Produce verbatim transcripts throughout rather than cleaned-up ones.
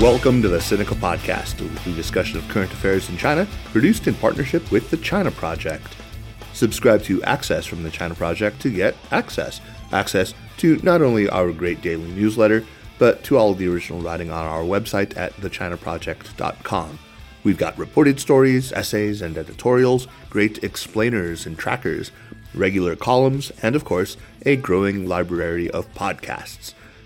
Welcome to the Sinica Podcast, a weekly discussion of current affairs in China, produced in partnership with The China Project. Subscribe to Access from The China Project to get access. Access to not only our great daily newsletter, but to all of the original writing on our website at the china project dot com. We've got reported stories, essays, and editorials, great explainers and trackers, regular columns, and of course, a growing library of podcasts.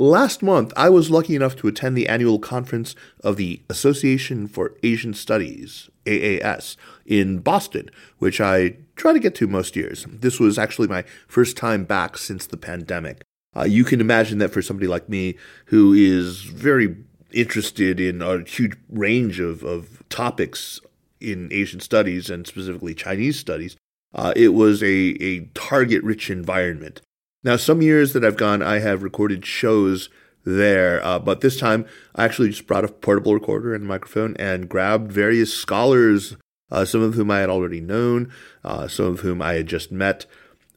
Last month, I was lucky enough to attend the annual conference of the Association for Asian Studies, A A S, in Boston, which I try to get to most years. This was actually my first time back since the pandemic. Uh, you can imagine that for somebody like me, who is very interested in a huge range of, of topics in Asian studies and specifically Chinese studies, uh, it was a, a target-rich environment. Now, some years that I've gone, I have recorded shows there, uh, but this time I actually just brought a portable recorder and microphone and grabbed various scholars, uh, some of whom I had already known, uh, some of whom I had just met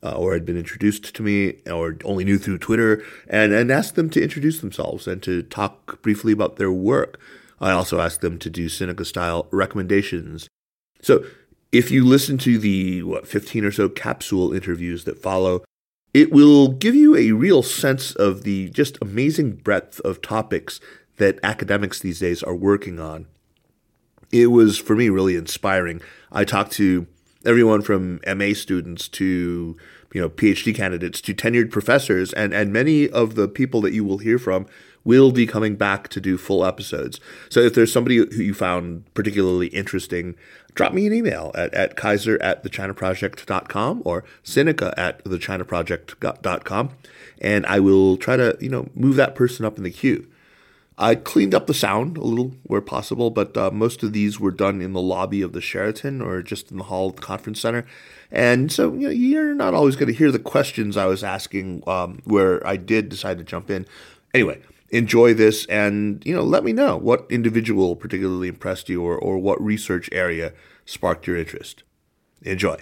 uh, or had been introduced to me or only knew through Twitter, and, and asked them to introduce themselves and to talk briefly about their work. I also asked them to do Sinica-style recommendations. So if you listen to the, what, fifteen or so capsule interviews that follow, it will give you a real sense of the just amazing breadth of topics that academics these days are working on. It was, for me, really inspiring. I talked to everyone from M A students to, you know, P H D candidates to tenured professors, and, and many of the people that you will hear from will be coming back to do full episodes. So if there's somebody who you found particularly interesting, drop me an email at, at kaiser at thechinaproject.com or Sinica at thechinaproject.com, and I will try to, you know, move that person up in the queue. I cleaned up the sound a little where possible, but uh, most of these were done in the lobby of the Sheraton or just in the hall of the conference center. And so, you know, you're not always going to hear the questions I was asking um, where I did decide to jump in. Anyway, enjoy this and, you know, let me know what individual particularly impressed you or, or what research area sparked your interest. Enjoy.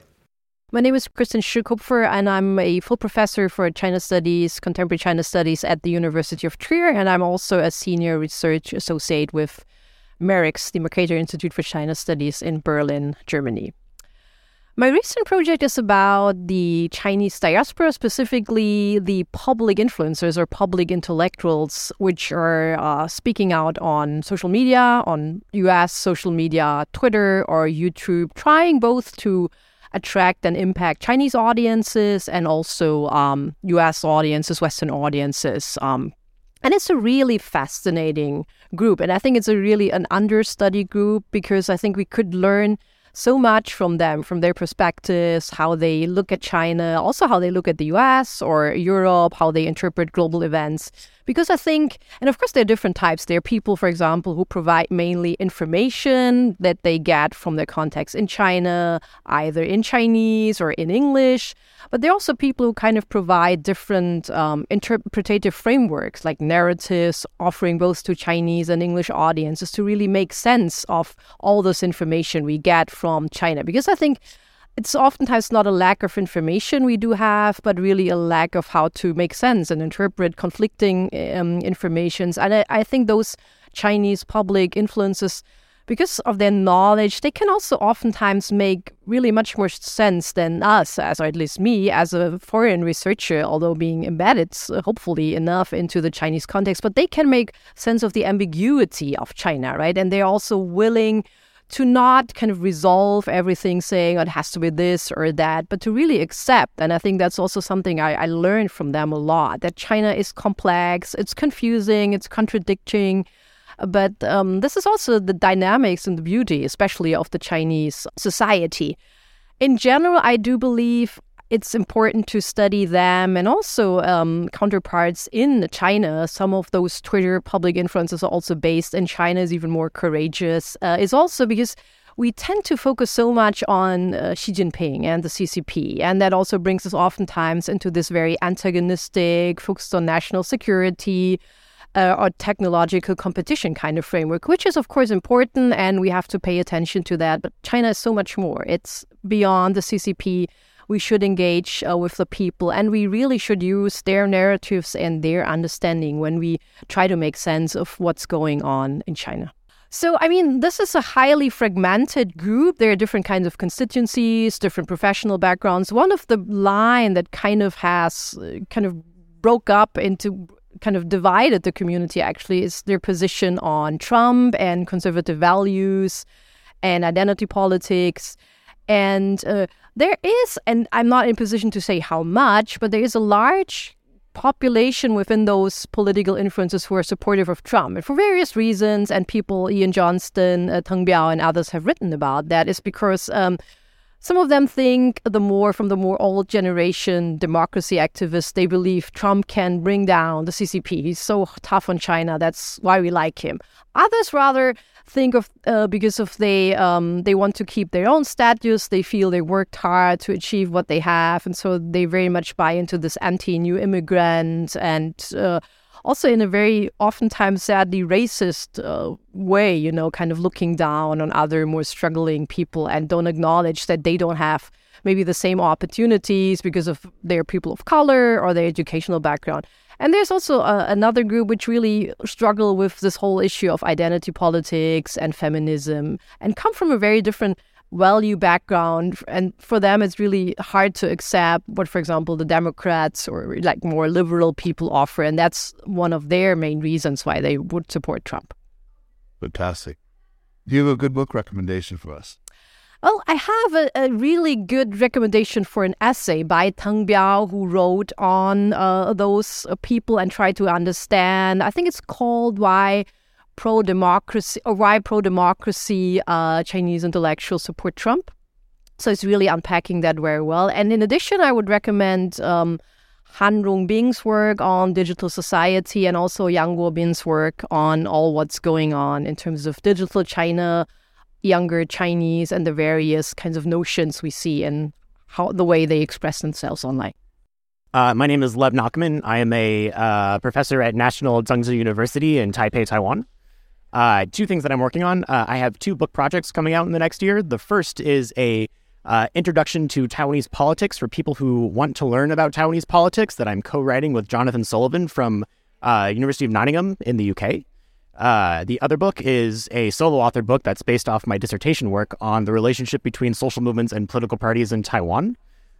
My name is Kristin Shi-Kupfer, and I'm a full professor for China Studies, Contemporary China Studies at the University of Trier, and I'm also a senior research associate with MERICS, the Mercator Institute for China Studies in Berlin, Germany. My recent project is about the Chinese diaspora, specifically the public influencers or public intellectuals, which are uh, speaking out on social media, on U S social media, Twitter or YouTube, trying both to attract and impact Chinese audiences and also um, U S audiences, Western audiences. Um, and it's a really fascinating group. And I think it's a really an understudied group because I think we could learn so much from them, from their perspectives, how they look at China, also how they look at the U S or Europe, how they interpret global events. Because I think, and of course, there are different types. There are people, for example, who provide mainly information that they get from their contacts in China, either in Chinese or in English. But there are also people who kind of provide different um, interpretative frameworks, like narratives, offering both to Chinese and English audiences to really make sense of all this information we get from China. Because I think it's oftentimes not a lack of information we do have, but really a lack of how to make sense and interpret conflicting um, informations. And I, I think those Chinese public influences, because of their knowledge, they can also oftentimes make really much more sense than us, as or at least me, as a foreign researcher, although being embedded, hopefully enough, into the Chinese context. But they can make sense of the ambiguity of China, right? And they're also willing to not kind of resolve everything saying oh, it has to be this or that, but to really accept. And I think that's also something I, I learned from them a lot, that China is complex, it's confusing, it's contradicting. But um, this is also the dynamics and the beauty, especially of the Chinese society. In general, I do believe it's important to study them and also um, counterparts in China. Some of those Twitter public influences are also based in China, is even more courageous. Uh, it's also because we tend to focus so much on uh, Xi Jinping and the C C P. And that also brings us oftentimes into this very antagonistic, focused on national security uh, or technological competition kind of framework, which is, of course, important. And we have to pay attention to that. But China is so much more. It's beyond the C C P. We should engage uh, with the people, and we really should use their narratives and their understanding when we try to make sense of what's going on in China. So, I mean, this is a highly fragmented group. There are different kinds of constituencies, different professional backgrounds. One of the line that kind of has uh, kind of broke up into kind of divided the community actually is their position on Trump and conservative values and identity politics. And uh, there is, and I'm not in a position to say how much, but there is a large population within those political influences who are supportive of Trump. And for various reasons, and people, Ian Johnston, uh, Teng Biao, and others have written about that, is because um, some of them think the more, from the more old generation democracy activists, they believe Trump can bring down the C C P. He's so tough on China, that's why we like him. Others rather think of uh, because of they um, they want to keep their own status. They feel they worked hard to achieve what they have, and so they very much buy into this anti-new immigrant and uh, also in a very oftentimes sadly racist uh, way, you know, kind of looking down on other more struggling people and don't acknowledge that they don't have maybe the same opportunities because of their people of color or their educational background. And there's also uh, another group which really struggle with this whole issue of identity politics and feminism and come from a very different value background. And for them, it's really hard to accept what, for example, the Democrats or like more liberal people offer. And that's one of their main reasons why they would support Trump. Fantastic. Do you have a good book recommendation for us? Well, I have a, a really good recommendation for an essay by Teng Biao, who wrote on uh, those uh, people and tried to understand. I think it's called "Why Pro-Democracy" or "Why Pro-Democracy uh, Chinese Intellectuals Support Trump." So it's really unpacking that very well. And in addition, I would recommend um, Han Rongbing's work on digital society and also Yang Guobin's work on all what's going on in terms of digital China, younger Chinese, and the various kinds of notions we see and how the way they express themselves online. Uh, my name is Lev Nachman. I am a uh, professor at National Zhengzhou University in Taipei, Taiwan. Uh, two things that I'm working on. Uh, I have two book projects coming out in the next year. The first is a uh, introduction to Taiwanese politics for people who want to learn about Taiwanese politics that I'm co-writing with Jonathan Sullivan from uh, University of Nottingham in the U K. Uh, the other book is a solo-authored book that's based off my dissertation work on the relationship between social movements and political parties in Taiwan,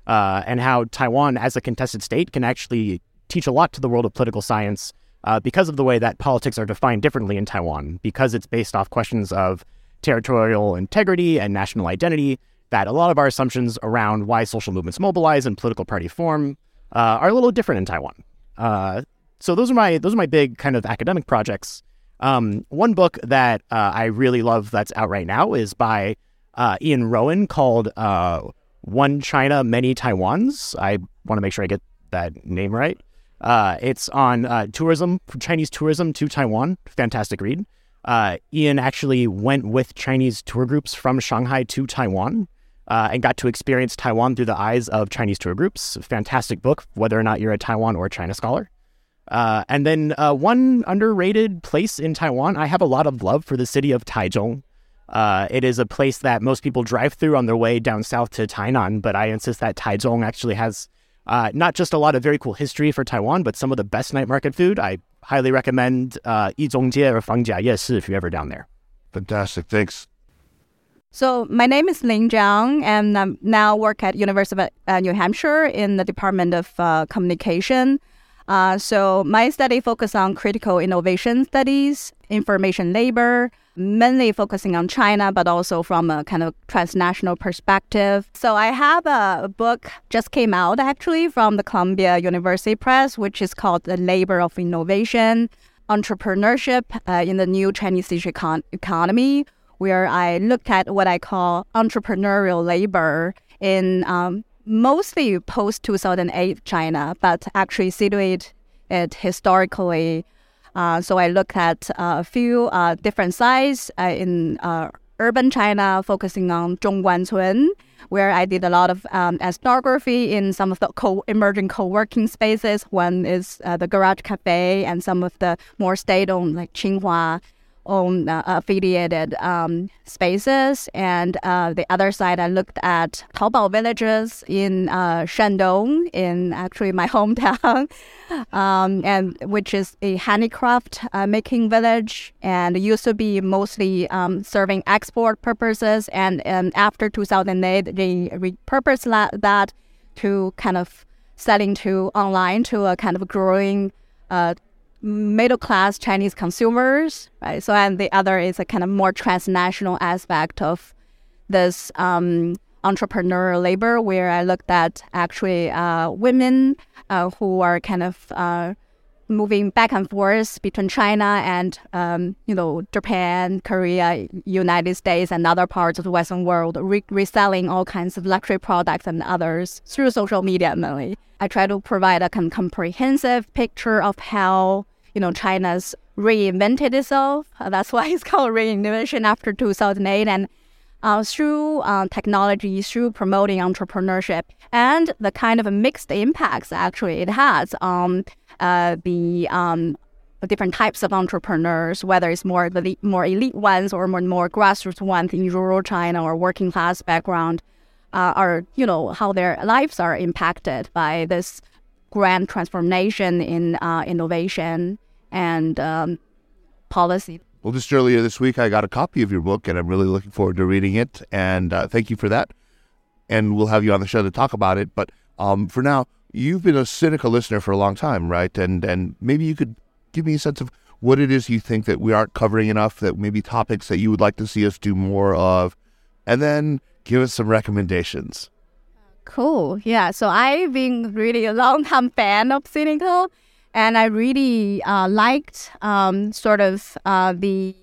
uh, and how Taiwan as a contested state can actually teach a lot to the world of political science uh, because of the way that politics are defined differently in Taiwan, because it's based off questions of territorial integrity and national identity, that a lot of our assumptions around why social movements mobilize and political party form uh, are a little different in Taiwan. Uh, so those are my those are my big kind of academic projects. Um, one book that uh, I really love that's out right now is by uh, Ian Rowen called uh, One China, Many Taiwans. I want to make sure I get that name right. Uh, it's on uh, tourism, Chinese tourism to Taiwan. Fantastic read. Uh, Ian actually went with Chinese tour groups from Shanghai to Taiwan uh, and got to experience Taiwan through the eyes of Chinese tour groups. Fantastic book, whether or not you're a Taiwan or China scholar. Uh, and then uh, one underrated place in Taiwan, I have a lot of love for the city of Taichung. Uh, it is a place that most people drive through on their way down south to Tainan, but I insist that Taichung actually has uh, not just a lot of very cool history for Taiwan, but some of the best night market food. I highly recommend uh, Yizhong Jie or Fangjia Ye Shi if you're ever down there. Fantastic. Thanks. So my name is Lin Zhang, and I now work at University of uh, New Hampshire in the Department of uh, Communication. Uh, so my study focuses on critical innovation studies, information labor, mainly focusing on China, but also from a kind of transnational perspective. So I have a, a book just came out actually from the Columbia University Press, which is called The Labor of Innovation, Entrepreneurship uh, in the New Chinese Econ- Economy, where I look at what I call entrepreneurial labor in um, mostly post-two thousand eight China, but actually situate it historically. Uh, so I look at uh, a few uh, different sites uh, in uh, urban China, focusing on Zhongguancun, where I did a lot of um, ethnography in some of the co- emerging co-working spaces. One is uh, the Garage Cafe and some of the more state-owned, like Tsinghua-owned uh, affiliated um, spaces. And uh, the other side, I looked at Taobao villages in uh, Shandong, in actually my hometown. Um, and which is a handicraft uh, making village, and it used to be mostly um, serving export purposes. And, and after two thousand eight, they repurposed la- that to kind of selling to online to a kind of growing uh, middle class Chinese consumers, right? So, and the other is a kind of more transnational aspect of this um, entrepreneurial labor, where I looked at actually uh, women. Uh, who are kind of uh, moving back and forth between China and, um, you know, Japan, Korea, United States, and other parts of the Western world, re- reselling all kinds of luxury products and others through social media mainly. I try to provide a kind of comprehensive picture of how, you know, China's reinvented itself. Uh, that's why it's called reinvention after two thousand eight. And Uh, through uh, technology, through promoting entrepreneurship, and the kind of mixed impacts actually it has on uh, the um, different types of entrepreneurs, whether it's more the more elite ones or more, more grassroots ones in rural China or working class background, uh, or, you know, how their lives are impacted by this grand transformation in uh, innovation and um, policy. Well, just earlier this week, I got a copy of your book, and I'm really looking forward to reading it. And uh, thank you for that. And we'll have you on the show to talk about it. But um, for now, you've been a Sinica listener for a long time, right? And and maybe you could give me a sense of what it is you think that we aren't covering enough, that maybe topics that you would like to see us do more of, and then give us some recommendations. Cool. Yeah. So I've been really a long-time fan of Sinica. And I really uh, liked um, sort of uh, the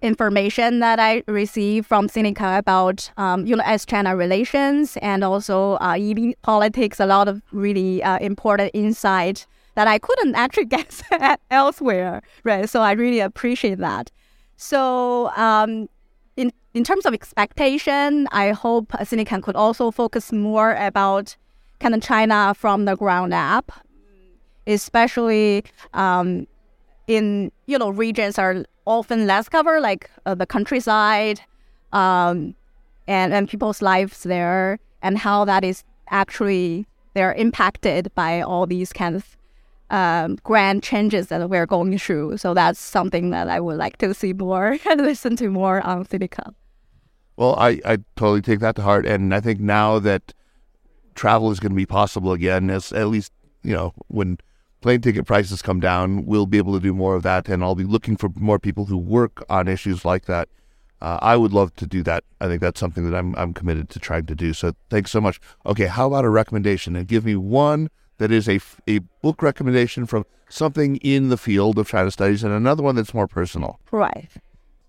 information that I received from Sinica about, um, you know, as China relations and also uh, elite politics, a lot of really uh, important insight that I couldn't actually get elsewhere, right? So I really appreciate that. So um, in, in terms of expectation, I hope Sinica could also focus more about kind of China from the ground up, especially um, in, you know, regions are often less covered, like uh, the countryside um, and, and people's lives there, and how that is actually, they're impacted by all these kind of um, grand changes that we're going through. So that's something that I would like to see more and listen to more on Sinica. Well, I, I totally take that to heart. And I think now that travel is going to be possible again, as at least, you know, when plane ticket prices come down, we'll be able to do more of that, and I'll be looking for more people who work on issues like that. Uh, I would love to do that. I think that's something that I'm I'm committed to trying to do. So thanks so much. Okay, how about a recommendation? And give me one that is a, a book recommendation from something in the field of China studies, and another one that's more personal. Right.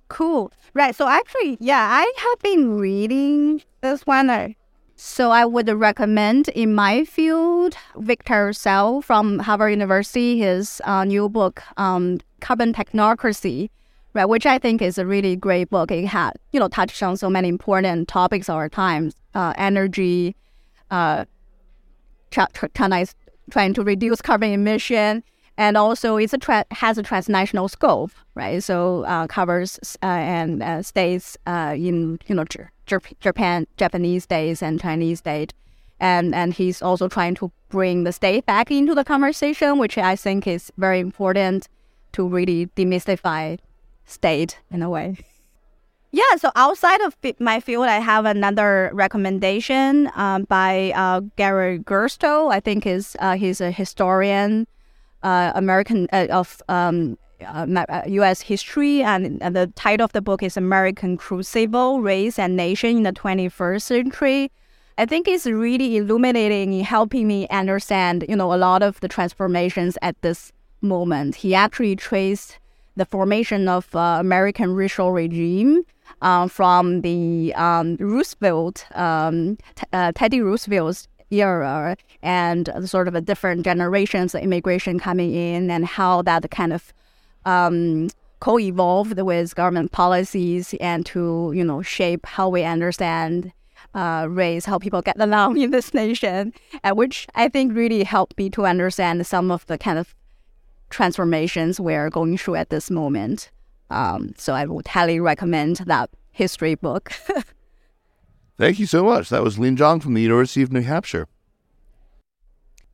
Cool. Right. So actually, yeah, I have been reading this one. So I would recommend in my field, Victor Tsao from Harvard University, his uh, new book, um, Carbon Technocracy, right, which I think is a really great book. It had, you know, touched on so many important topics of our times, uh, energy, uh, China is trying to reduce carbon emission. And also, it's a tra- has a transnational scope, right? So uh, covers uh, and uh, states uh, in you know J- Japan, Japanese states and Chinese state, and and he's also trying to bring the state back into the conversation, which I think is very important to really demystify state in a way. Yeah. So outside of my field, I have another recommendation um, by uh, Gary Gerstow. I think is uh, he's a historian. Uh, American uh, of um, uh, U S history, and, and the title of the book is American Crucible, Race and Nation in the twenty-first century. I think it's really illuminating in helping me understand, you know, a lot of the transformations at this moment. He actually traced the formation of uh, American racial regime uh, from the um, Roosevelt, um, t- uh, Teddy Roosevelt's era and sort of a different generations of immigration coming in and how that kind of um, co-evolved with government policies and to, you know, shape how we understand uh, race, how people get along in this nation, uh, which I think really helped me to understand some of the kind of transformations we're going through at this moment. Um, so I would highly recommend that history book. Thank you so much. That was Lin Zhang from the University of New Hampshire.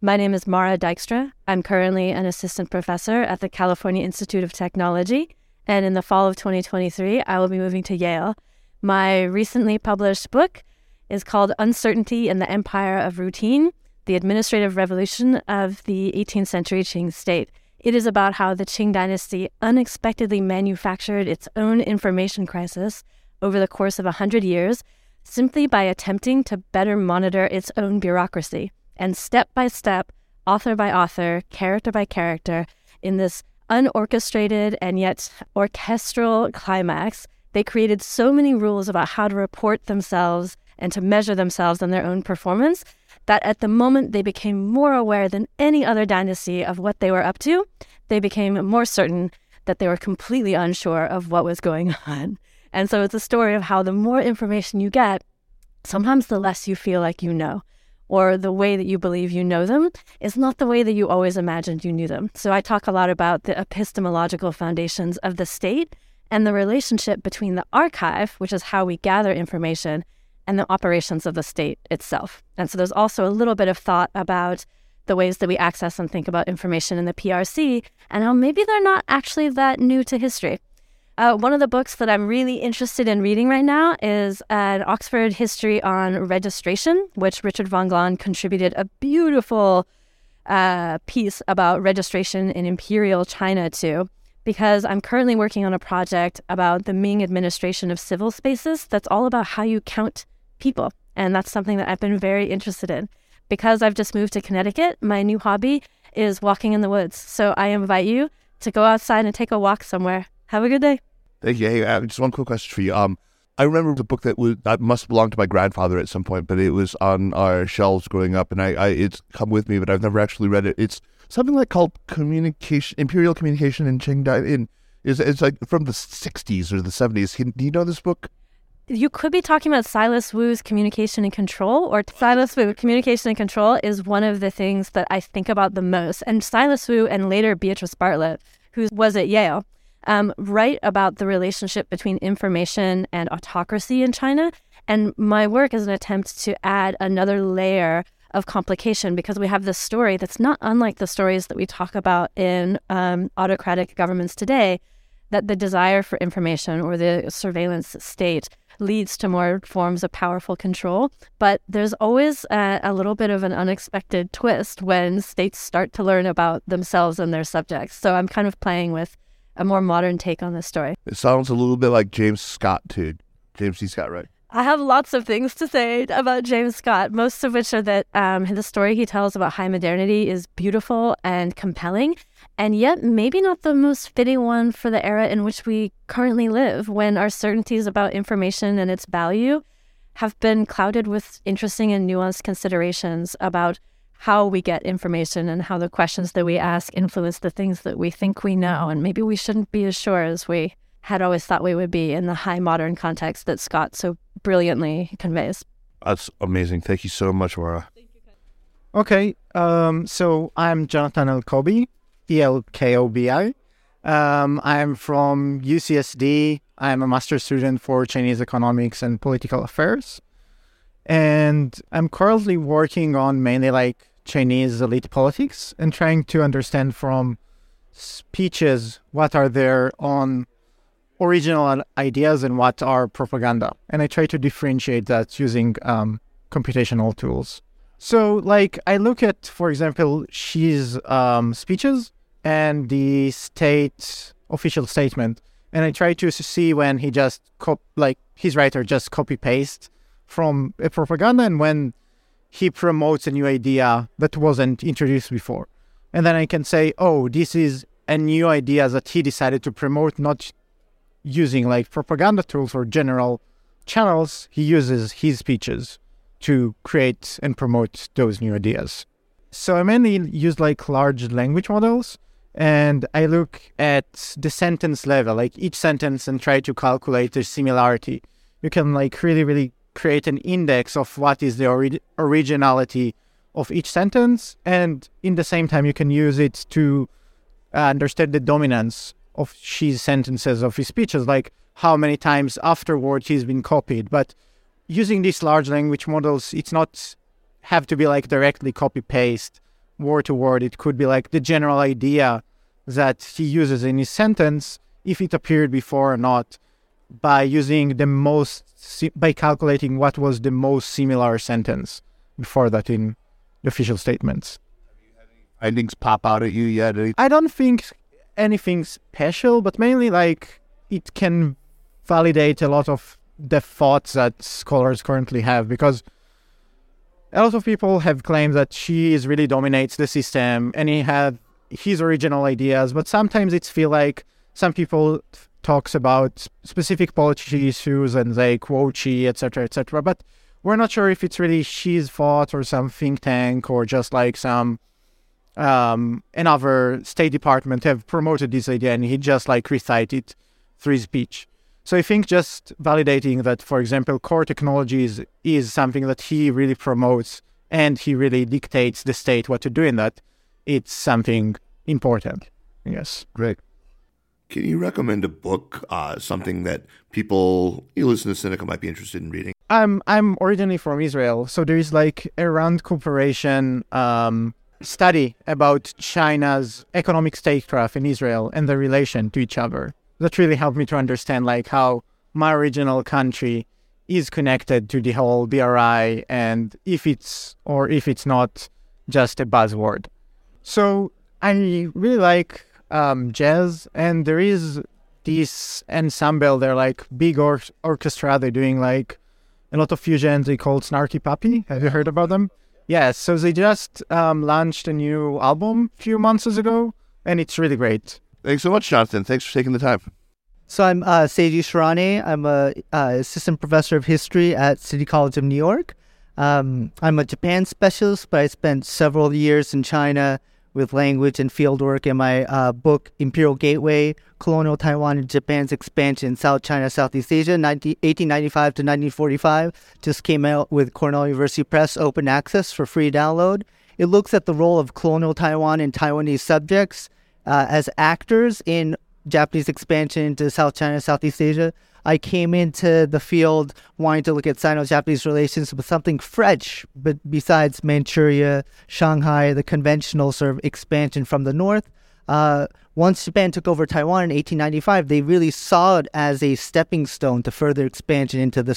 My name is Mara Dykstra. I'm currently an assistant professor at the California Institute of Technology. And in the fall of twenty twenty-three, I will be moving to Yale. My recently published book is called Uncertainty in the Empire of Routine, The Administrative Revolution of the eighteenth century Qing State. It is about how the Qing dynasty unexpectedly manufactured its own information crisis over the course of one hundred years, simply by attempting to better monitor its own bureaucracy. And step by step, author by author, character by character, in this unorchestrated and yet orchestral climax, they created so many rules about how to report themselves and to measure themselves on their own performance that at the moment they became more aware than any other dynasty of what they were up to. They became more certain that they were completely unsure of what was going on. And so it's a story of how the more information you get, sometimes the less you feel like you know, or the way that you believe you know them is not the way that you always imagined you knew them. So I talk a lot about the epistemological foundations of the state and the relationship between the archive, which is how we gather information, and the operations of the state itself. And so there's also a little bit of thought about the ways that we access and think about information in the P R C and how maybe they're not actually that new to history. Uh, one of the books that I'm really interested in reading right now is an Oxford History on Registration, which Richard von Glahn contributed a beautiful uh, piece about registration in Imperial China to, because I'm currently working on a project about the Ming administration of civil spaces that's all about how you count people. And that's something that I've been very interested in. Because I've just moved to Connecticut, my new hobby is walking in the woods. So I invite you to go outside and take a walk somewhere. Have a good day. Thank you. Hey, uh, just one quick question for you. Um, I remember the book that was that must belong to my grandfather at some point, but it was on our shelves growing up, and I, I it's come with me, but I've never actually read it. It's something like called Communication, Imperial Communication in Qing. In is it's like from the sixties or the seventies. Do you know this book? You could be talking about Silas Wu's Communication and Control, or Silas Wu. Communication and Control is one of the things that I think about the most, and Silas Wu and later Beatrice Bartlett, who was at Yale. Um, write about the relationship between information and autocracy in China. And my work is an attempt to add another layer of complication, because we have this story that's not unlike the stories that we talk about in um, autocratic governments today, that the desire for information or the surveillance state leads to more forms of powerful control. But there's always a, a little bit of an unexpected twist when states start to learn about themselves and their subjects. So I'm kind of playing with a more modern take on this story. It sounds a little bit like James Scott, too. James C. Scott, right? I have lots of things to say about James Scott, most of which are that um, the story he tells about high modernity is beautiful and compelling, and yet maybe not the most fitting one for the era in which we currently live, when our certainties about information and its value have been clouded with interesting and nuanced considerations about how we get information and how the questions that we ask influence the things that we think we know. And maybe we shouldn't be as sure as we had always thought we would be in the high modern context that Scott so brilliantly conveys. That's amazing. Thank you so much, Laura. Okay, um, so I'm Jonathan Elkobi, E L K O B I. Um, I'm from U C S D. I'm a master's student for Chinese economics and political affairs. And I'm currently working on mainly like Chinese elite politics and trying to understand from speeches what are their own original ideas and what are propaganda. And I try to differentiate that using um, computational tools. So like I look at, for example, Xi's um, speeches and the state official statement. And I try to see when he just cop- like his writer just copy paste from a propaganda and when he promotes a new idea that wasn't introduced before. And then I can say, oh, this is a new idea that he decided to promote, not using like propaganda tools or general channels. He uses his speeches to create and promote those new ideas. So I mainly use like large language models, and I look at the sentence level, like each sentence, and try to calculate the similarity. You can like really, really create an index of what is the ori- originality of each sentence, and in the same time you can use it to uh, understand the dominance of Xi's sentences, of his speeches, like how many times afterward he's been copied. But using these large language models, it's not have to be like directly copy paste word to word. It could be like the general idea that he uses in his sentence, if it appeared before or not, by using the most, by calculating what was the most similar sentence before that in the official statements. Have you had any findings pop out at you yet? I don't think anything special, but mainly like it can validate a lot of the thoughts that scholars currently have, because a lot of people have claimed that Xi is really dominates the system and he had his original ideas, but sometimes it's feel like some people talks about specific policy issues and they quote Xi, et cetera, et cetera. But we're not sure if it's really Xi's fault or some think tank or just like some um, another State Department have promoted this idea and he just like recited through his speech. So I think just validating that, for example, core technologies is something that he really promotes and he really dictates the state what to do in that, it's something important. Yes. Great. Can you recommend a book, uh, something that people you listen to Sinica might be interested in reading? I'm I'm originally from Israel, so there is like a Rand Corporation um, study about China's economic statecraft in Israel and their relation to each other. That really helped me to understand like how my original country is connected to the whole B R I and if it's or if it's not just a buzzword. So I really like Um, jazz, and there is this ensemble, they're like big or- orchestra, they're doing like a lot of fusions, they called Snarky Puppy. Have you heard about them? Yes, so they just um, launched a new album a few months ago, and it's really great. Thanks so much, Jonathan. Thanks for taking the time. So I'm uh, Seiji Shirani. I'm an uh, assistant professor of history at City College of New York. Um, I'm a Japan specialist, but I spent several years in China with language and fieldwork in my uh, book, Imperial Gateway, Colonial Taiwan and Japan's Expansion in South China, Southeast Asia, eighteen ninety-five to nineteen forty-five, just came out with Cornell University Press, open access for free download. It looks at the role of colonial Taiwan and Taiwanese subjects uh, as actors in Japanese expansion into South China, Southeast Asia. I came into the field wanting to look at Sino-Japanese relations with something fresh, but besides Manchuria, Shanghai, the conventional sort of expansion from the north. Uh, once Japan took over Taiwan in eighteen ninety-five, they really saw it as a stepping stone to further expansion into the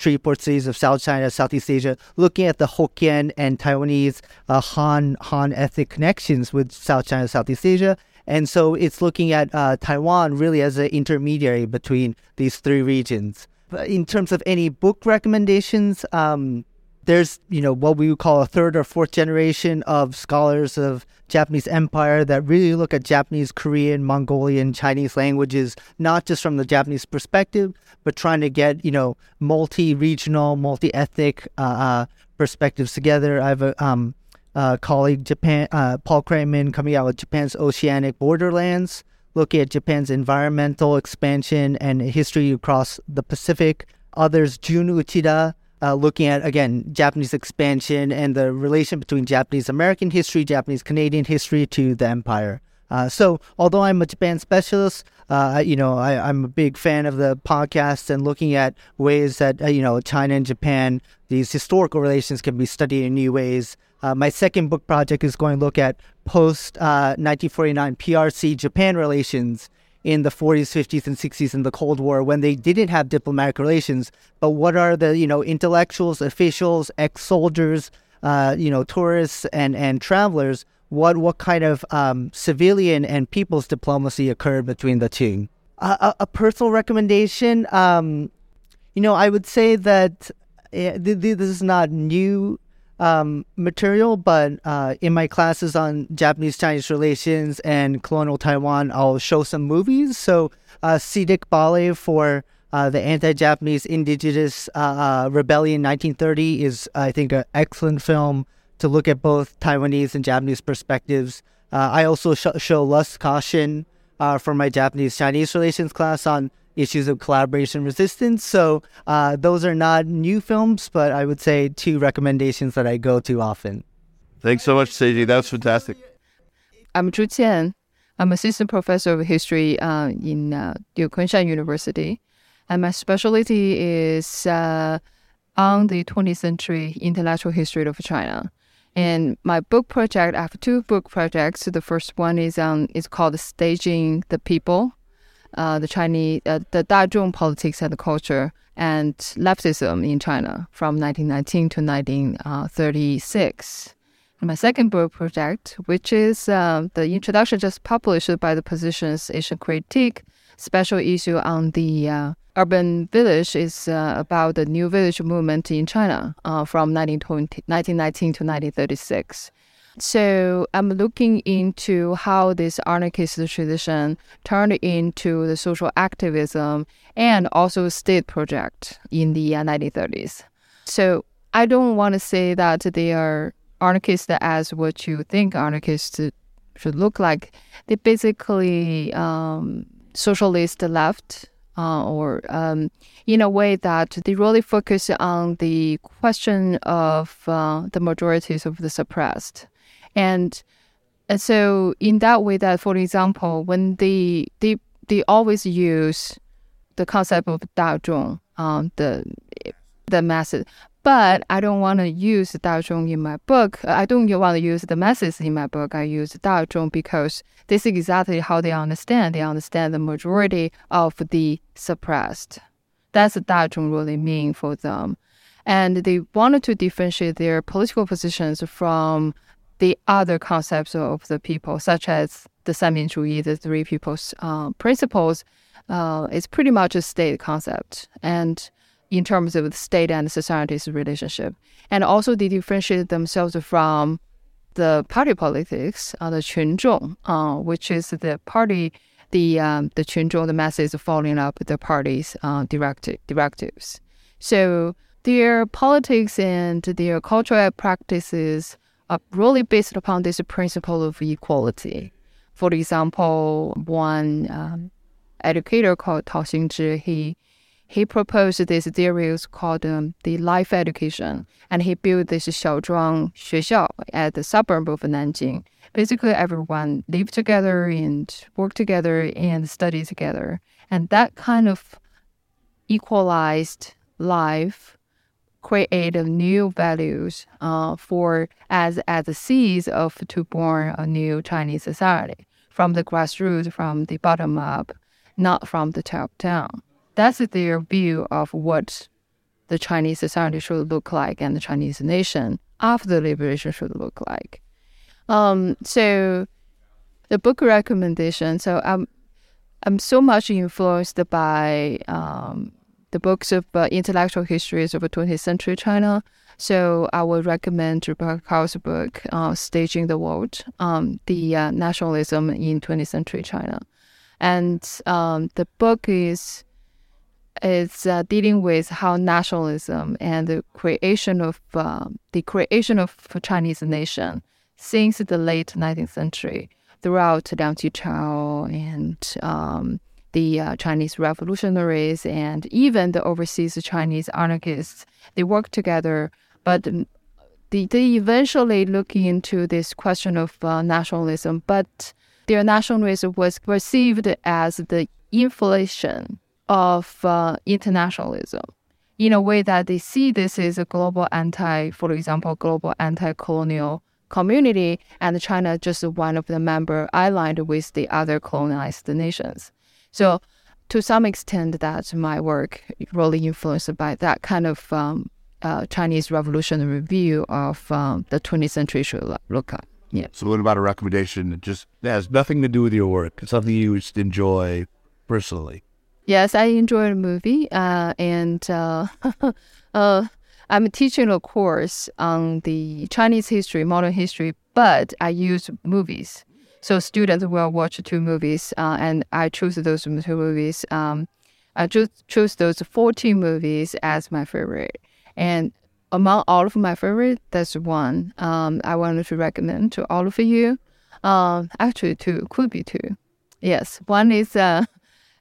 three port cities of South China, Southeast Asia, looking at the Hokkien and Taiwanese uh, Han, Han ethnic connections with South China, Southeast Asia. And so it's looking at uh, Taiwan really as an intermediary between these three regions. in terms of any book recommendations, um, there's, you know, what we would call a third or fourth generation of scholars of Japanese empire that really look at Japanese, Korean, Mongolian, Chinese languages, not just from the Japanese perspective, but trying to get, you know, multi-regional, multi-ethnic uh, uh, perspectives together. I have a um, uh, colleague, Japan, uh, Paul Craman, coming out with Japan's Oceanic Borderlands, looking at Japan's environmental expansion and history across the Pacific. Others, Jun Uchida, Uh, looking at, again, Japanese expansion and the relation between Japanese-American history, Japanese-Canadian history to the empire. Uh, so although I'm a Japan specialist, uh, you know, I, I'm a big fan of the podcast and looking at ways that, uh, you know, China and Japan, these historical relations can be studied in new ways. Uh, my second book project is going to look at post-nineteen forty-nine uh, P R C Japan relations in the forties, fifties, and sixties in the Cold War, when they didn't have diplomatic relations. But what are the, you know, intellectuals, officials, ex-soldiers, uh, you know, tourists and, and travelers, what what kind of um, civilian and people's diplomacy occurred between the two? Uh, a, a personal recommendation, um, you know, I would say that uh, th- th- this is not new Um, material, but uh, in my classes on Japanese-Chinese relations and colonial Taiwan, I'll show some movies. So uh, Siddiq Bale for uh, the anti-Japanese indigenous uh, uh, rebellion nineteen thirty is, I think, an excellent film to look at both Taiwanese and Japanese perspectives. Uh, I also sh- show Lust Caution uh, for my Japanese-Chinese relations class on issues of collaboration resistance. So uh, those are not new films, but I would say two recommendations that I go to often. Thanks so much, Seiji. That was fantastic. I'm Zhu Qian. I'm assistant professor of history uh, in uh, Kunshan University. And my specialty is uh, on the twentieth century intellectual history of China. And my book project, I have two book projects. So the first one is on, it's called Staging the People. Uh, the Chinese, uh, the Taichung politics and the culture and leftism in China from nineteen nineteen to nineteen thirty-six. And my second book project, which is uh, the introduction just published by the Positions Asian Critique, special issue on the uh, urban village, is uh, about the new village movement in China uh, from nineteen nineteen to nineteen thirty-six. So I'm looking into how this anarchist tradition turned into the social activism and also state project in the nineteen thirties. So I don't want to say that they are anarchists as what you think anarchists should look like. They basically um, socialist left uh, or um, in a way that they really focus on the question of uh, the majorities of the suppressed. And so in that way that, for example, when they they, they always use the concept of Dazhong, um, the the masses. But I don't want to use Dazhong in my book. I don't want to use the masses in my book. I use Dazhong because this is exactly how they understand. They understand the majority of the suppressed. That's what Dazhong really mean for them. And they wanted to differentiate their political positions from the other concepts of the people, such as the Sanmin主义, the three people's uh, principles, uh, is pretty much a state concept, and in terms of the state and society's relationship. And also they differentiate themselves from the party politics, uh, the 群众, uh, which is the party, the um, the 群众, the masses following up the party's uh, directi- directives. So their politics and their cultural practices are really based upon this principle of equality. For example, one um, educator called Tao Xingzhi, he he proposed this theory called um, the life education, and he built this Xiaozhuang Xuexiao at the suburb of Nanjing. Basically, everyone live together and work together and study together, and that kind of equalized life create new values uh, for as as the seeds of to born a new Chinese society from the grassroots, from the bottom up, not from the top down. That's their view of what the Chinese society should look like and the Chinese nation after the liberation should look like. Um, so the book recommendation. So I'm I'm so much influenced by um, the books of uh, intellectual histories of twentieth century China. So I would recommend Rebecca Carl's book, uh, Staging the World, um, the uh, Nationalism in twentieth Century China. And um, the book is is uh, dealing with how nationalism and the creation of uh, the creation of Chinese nation since the late nineteenth century throughout Liang Qichao and um, the uh, Chinese revolutionaries and even the overseas Chinese anarchists. They work together, but they, they eventually look into this question of uh, nationalism, but their nationalism was perceived as the inflation of uh, internationalism in a way that they see this is a global anti, for example, global anti-colonial community, and China just one of the member allied with the other colonized nations. So to some extent, that my work really influenced by that kind of um, uh, Chinese revolutionary view of um, the twentieth century should look at. Yeah. So what about a recommendation that just that has nothing to do with your work? It's something you just enjoy personally. Yes, I enjoy a movie, uh, and uh, uh, I'm teaching a course on the Chinese history, modern history, but I use movies. So students will watch two movies, uh, and I choose those two movies. Um, I choose choose those fourteen movies as my favorite, and among all of my favorite, that's one um, I wanted to recommend to all of you. Um, actually, two could be two. Yes, one is uh.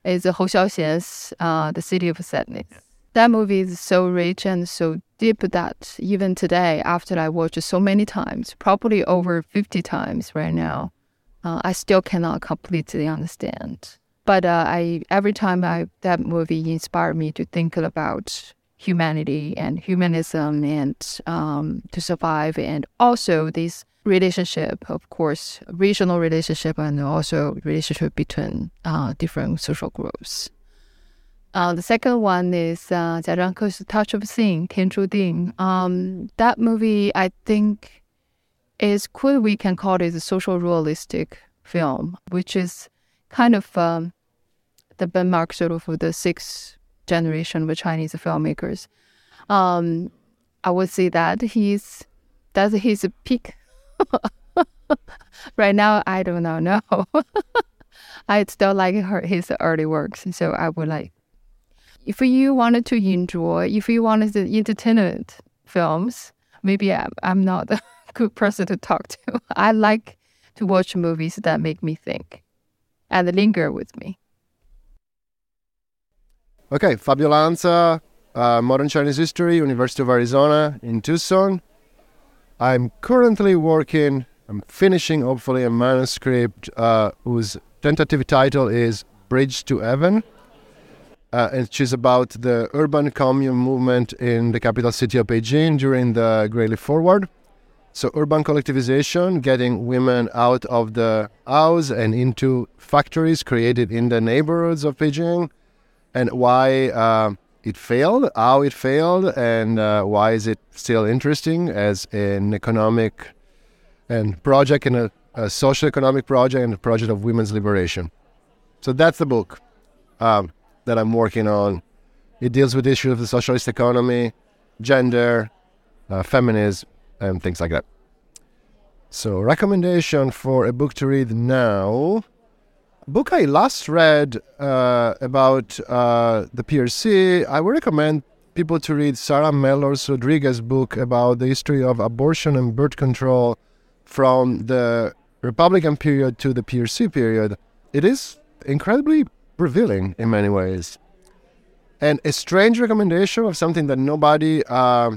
is Hou Xiaoxian's uh, The City of Sadness. Yeah. That movie is so rich and so deep that even today, after I watched it so many times, probably over fifty times right now, uh, I still cannot completely understand. But uh, I every time I that movie inspired me to think about humanity and humanism and um, to survive, and also this relationship, of course, regional relationship, and also relationship between uh, different social groups. Uh, the second one is uh, Jia Zhangke's Touch of Sin, Tian Zhu Ding. Um, that movie, I think, is cool. We can call it a social realistic film, which is kind of um, the benchmark sort of the sixth generation of Chinese filmmakers. Um, I would say that he's that's his peak. Right now, I don't know. No, I still like her, his early works. So I would like, if you wanted to enjoy, if you wanted the entertainment films, maybe I, I'm not a good person to talk to. I like to watch movies that make me think and linger with me. Okay, Fabio Lanza, uh, Modern Chinese History, University of Arizona in Tucson. I'm currently working, I'm finishing, hopefully, a manuscript uh, whose tentative title is Bridge to Heaven, uh, and which is about the urban commune movement in the capital city of Beijing during the Great Leap Forward. So urban collectivization, getting women out of the house and into factories created in the neighborhoods of Beijing, and why uh, it failed, how it failed, and uh, why is it still interesting as an economic and project and a, a social economic project and a project of women's liberation. So that's the book um, that I'm working on. It deals with issues of the socialist economy, gender, uh, feminism, and things like that. So recommendation for a book to read now. Book I last read uh, about uh, the P R C, I would recommend people to read Sarah Mellors Rodriguez's book about the history of abortion and birth control from the Republican period to the P R C period. It is incredibly revealing in many ways. And a strange recommendation of something that nobody uh,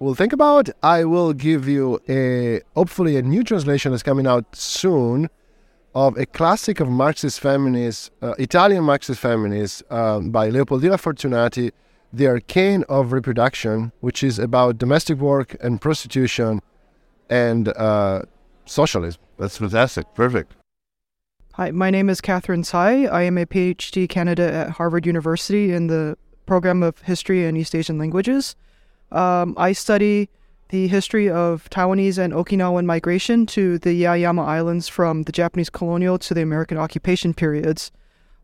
will think about, I will give you a hopefully a new translation that's coming out soon of a classic of Marxist feminists, uh, Italian Marxist feminists, um, by Leopoldina Fortunati, The Arcane of Reproduction, which is about domestic work and prostitution and uh, socialism. That's fantastic. Perfect. Hi, my name is Catherine Tsai. I am a PhD candidate at Harvard University in the program of History and East Asian Languages. Um, I study the history of Taiwanese and Okinawan migration to the Yaeyama Islands from the Japanese colonial to the American occupation periods.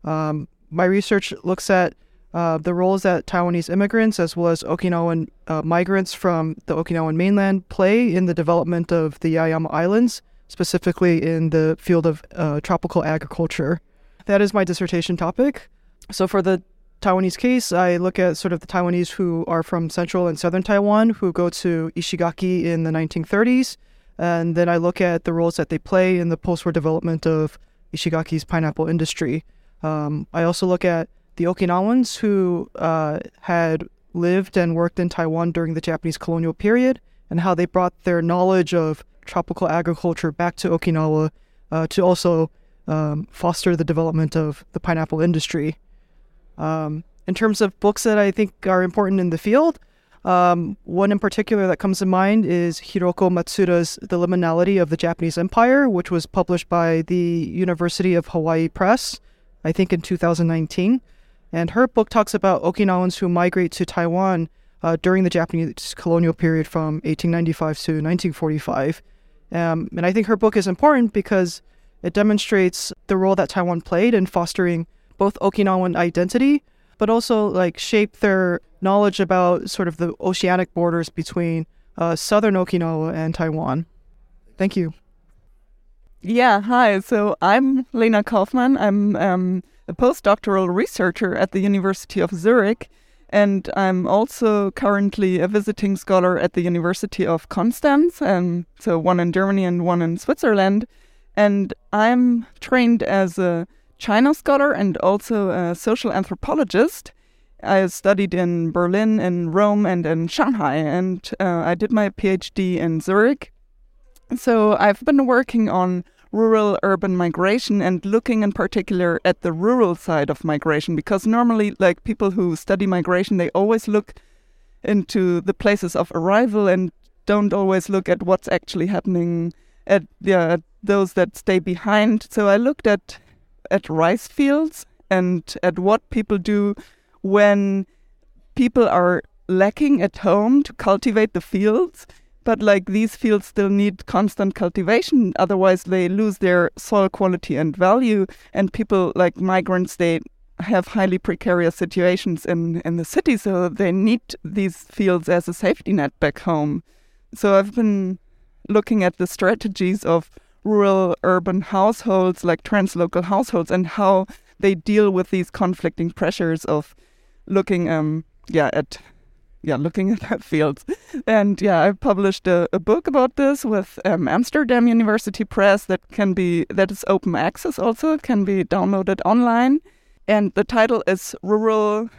Um, my research looks at uh, the roles that Taiwanese immigrants as well as Okinawan uh, migrants from the Okinawan mainland play in the development of the Yayama Islands, specifically in the field of uh, tropical agriculture. That is my dissertation topic. So for the Taiwanese case, I look at sort of the Taiwanese who are from central and southern Taiwan who go to Ishigaki in the nineteen thirties, and then I look at the roles that they play in the post-war development of Ishigaki's pineapple industry. Um, I also look at the Okinawans who uh, had lived and worked in Taiwan during the Japanese colonial period and how they brought their knowledge of tropical agriculture back to Okinawa uh, to also um, foster the development of the pineapple industry. Um, in terms of books that I think are important in the field, um, one in particular that comes to mind is Hiroko Matsuda's The Liminality of the Japanese Empire, which was published by the University of Hawaii Press, I think in two thousand nineteen. And her book talks about Okinawans who migrate to Taiwan uh, during the Japanese colonial period from eighteen ninety-five to nineteen forty-five. Um, and I think her book is important because it demonstrates the role that Taiwan played in fostering both Okinawan identity, but also like shape their knowledge about sort of the oceanic borders between uh, southern Okinawa and Taiwan. Thank you. Yeah, hi. So I'm Lena Kaufmann. I'm um, a postdoctoral researcher at the University of Zurich, and I'm also currently a visiting scholar at the University of Konstanz, um, so one in Germany and one in Switzerland. And I'm trained as a China scholar and also a social anthropologist. I studied in Berlin, in Rome, and in Shanghai, and uh, I did my PhD in Zurich. So I've been working on rural-urban migration and looking in particular at the rural side of migration, because normally, like, people who study migration, they always look into the places of arrival and don't always look at what's actually happening at, yeah, at those that stay behind. So I looked at at rice fields and at what people do when people are lacking at home to cultivate the fields. But like these fields still need constant cultivation, otherwise they lose their soil quality and value. And people like migrants, they have highly precarious situations in, in the city, so they need these fields as a safety net back home. So I've been looking at the strategies of rural urban households, like translocal households, and how they deal with these conflicting pressures of looking um yeah at yeah looking at their fields. And yeah I published a, a book about this with um, Amsterdam University Press that can be that is open access, also can be downloaded online, and the title is Rural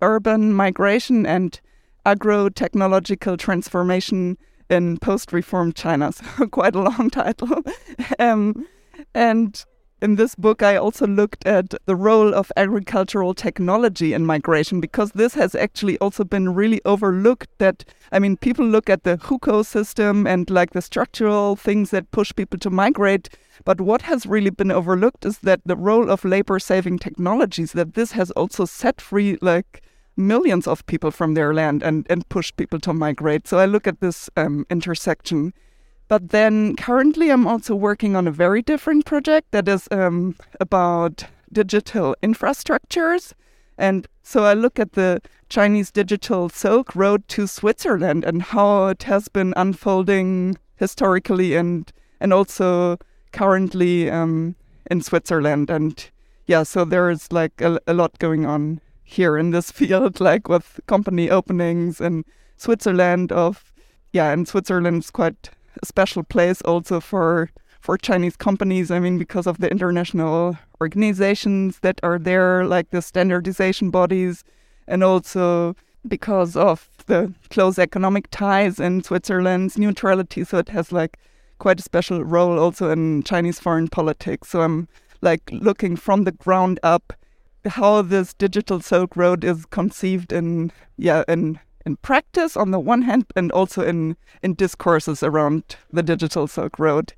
Urban Migration and Agro-Technological Transformation in Post-Reform China, so quite a long title. Um, and in this book, I also looked at the role of agricultural technology in migration, because this has actually also been really overlooked. That, I mean, people look at the hukou system and like the structural things that push people to migrate. But what has really been overlooked is that the role of labor-saving technologies, that this has also set free, like, millions of people from their land and, and pushed people to migrate. So I look at this um, intersection. But then currently I'm also working on a very different project that is um, about digital infrastructures. And so I look at the Chinese digital Silk Road to Switzerland and how it has been unfolding historically and, and also currently um, in Switzerland. And yeah, so there is like a, a lot going on here in this field, like with company openings in Switzerland of, yeah, and Switzerland's quite a special place also for, for Chinese companies. I mean, because of the international organizations that are there, like the standardization bodies, and also because of the close economic ties and Switzerland's neutrality. So it has like quite a special role also in Chinese foreign politics. So I'm like looking from the ground up how this digital Silk Road is conceived in yeah in in practice on the one hand, and also in in discourses around the digital Silk Road.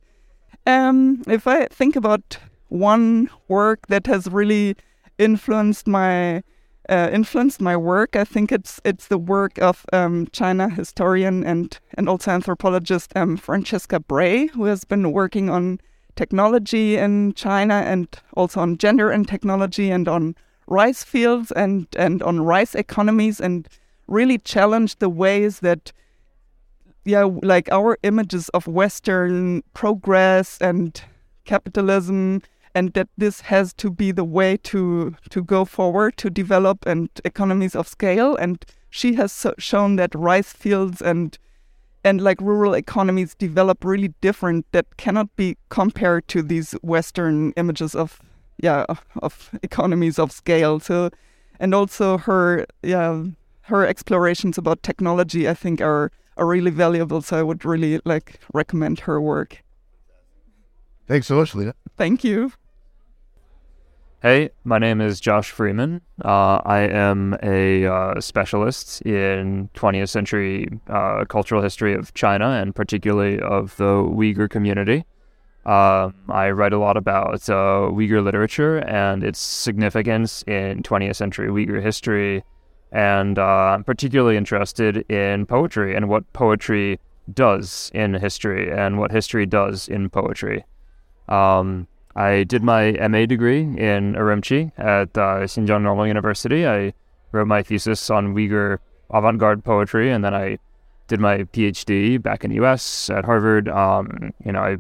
Um, if I think about one work that has really influenced my uh, influenced my work, I think it's it's the work of um, China historian and and also anthropologist um, Francesca Bray, who has been working on technology in China and also on gender and technology and on rice fields and, and on rice economies, and really challenge the ways that, yeah, like our images of Western progress and capitalism, and that this has to be the way to to go forward, to develop and economies of scale. And she has so shown that rice fields and and like rural economies develop really different, that cannot be compared to these Western images of yeah of, of economies of scale. So, and also her yeah her explorations about technology, I think, are are really valuable. So I would really like recommend her work. Thanks so much, Lena. Thank you. Hey, my name is Josh Freeman. Uh, I am a uh, specialist in twentieth century uh, cultural history of China, and particularly of the Uyghur community. Uh, I write a lot about uh, Uyghur literature and its significance in twentieth century Uyghur history. And uh, I'm particularly interested in poetry and what poetry does in history and what history does in poetry. Um, I did my M A degree in Urumqi at uh, Xinjiang Normal University. I wrote my thesis on Uyghur avant-garde poetry, and then I did my PhD back in the U S at Harvard. Um, you know, I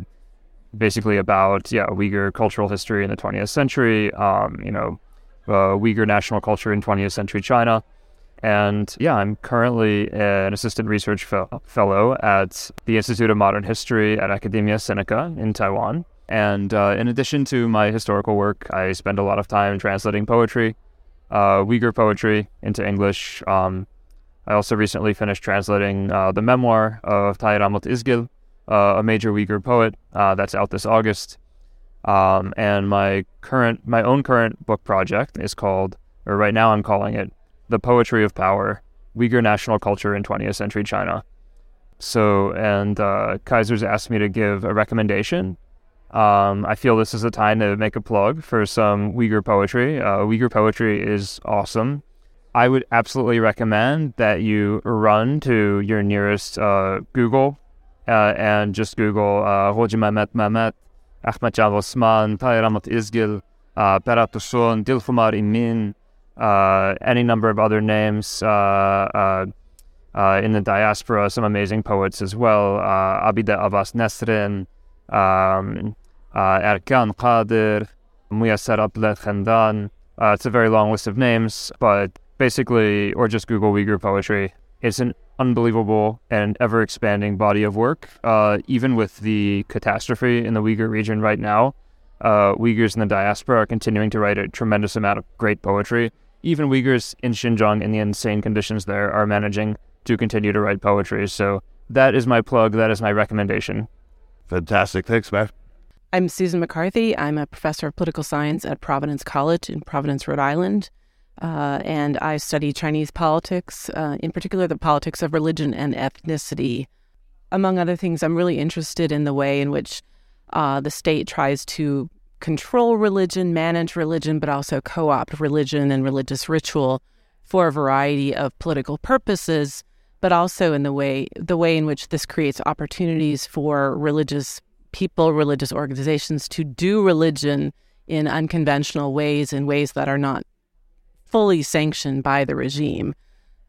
basically about yeah Uyghur cultural history in the twentieth century. Um, you know, uh, Uyghur national culture in twentieth century China. And yeah, I'm currently an assistant research fe- fellow at the Institute of Modern History at Academia Sinica in Taiwan. And uh, in addition to my historical work, I spend a lot of time translating poetry, uh, Uyghur poetry, into English. Um, I also recently finished translating uh, the memoir of Tayramut Izgil, uh, a major Uyghur poet, uh, that's out this August. Um, and my current, my own current book project is called, or right now I'm calling it, The Poetry of Power, Uyghur National Culture in twentieth Century China. So, and uh, Kaiser's asked me to give a recommendation. Um, I feel this is the time to make a plug for some Uyghur poetry. Uh, Uyghur poetry is awesome. I would absolutely recommend that you run to your nearest uh, Google uh, and just Google uh, Hoji Mehmet Mehmet, Ahmad Jan Osman, Tayramut Izgil, Berat Tosun, Dilfumar Imin, Uh, any number of other names uh, uh, uh, in the diaspora, some amazing poets as well. Uh, Abida Abbas Nesrin, um, uh, Erkan Qadir, Muyassar Abdel Khandan. Uh, it's a very long list of names, but basically, or just Google Uyghur poetry. It's an unbelievable and ever-expanding body of work. Uh, even with the catastrophe in the Uyghur region right now, uh, Uyghurs in the diaspora are continuing to write a tremendous amount of great poetry. Even Uyghurs in Xinjiang, in the insane conditions there, are managing to continue to write poetry. So that is my plug. That is my recommendation. Fantastic. Thanks, Matt. I'm Susan McCarthy. I'm a professor of political science at Providence College in Providence, Rhode Island. Uh, and I study Chinese politics, uh, in particular the politics of religion and ethnicity. Among other things, I'm really interested in the way in which uh, the state tries to control religion, manage religion, but also co-opt religion and religious ritual for a variety of political purposes, but also in the way the way in which this creates opportunities for religious people, religious organizations to do religion in unconventional ways, in ways that are not fully sanctioned by the regime.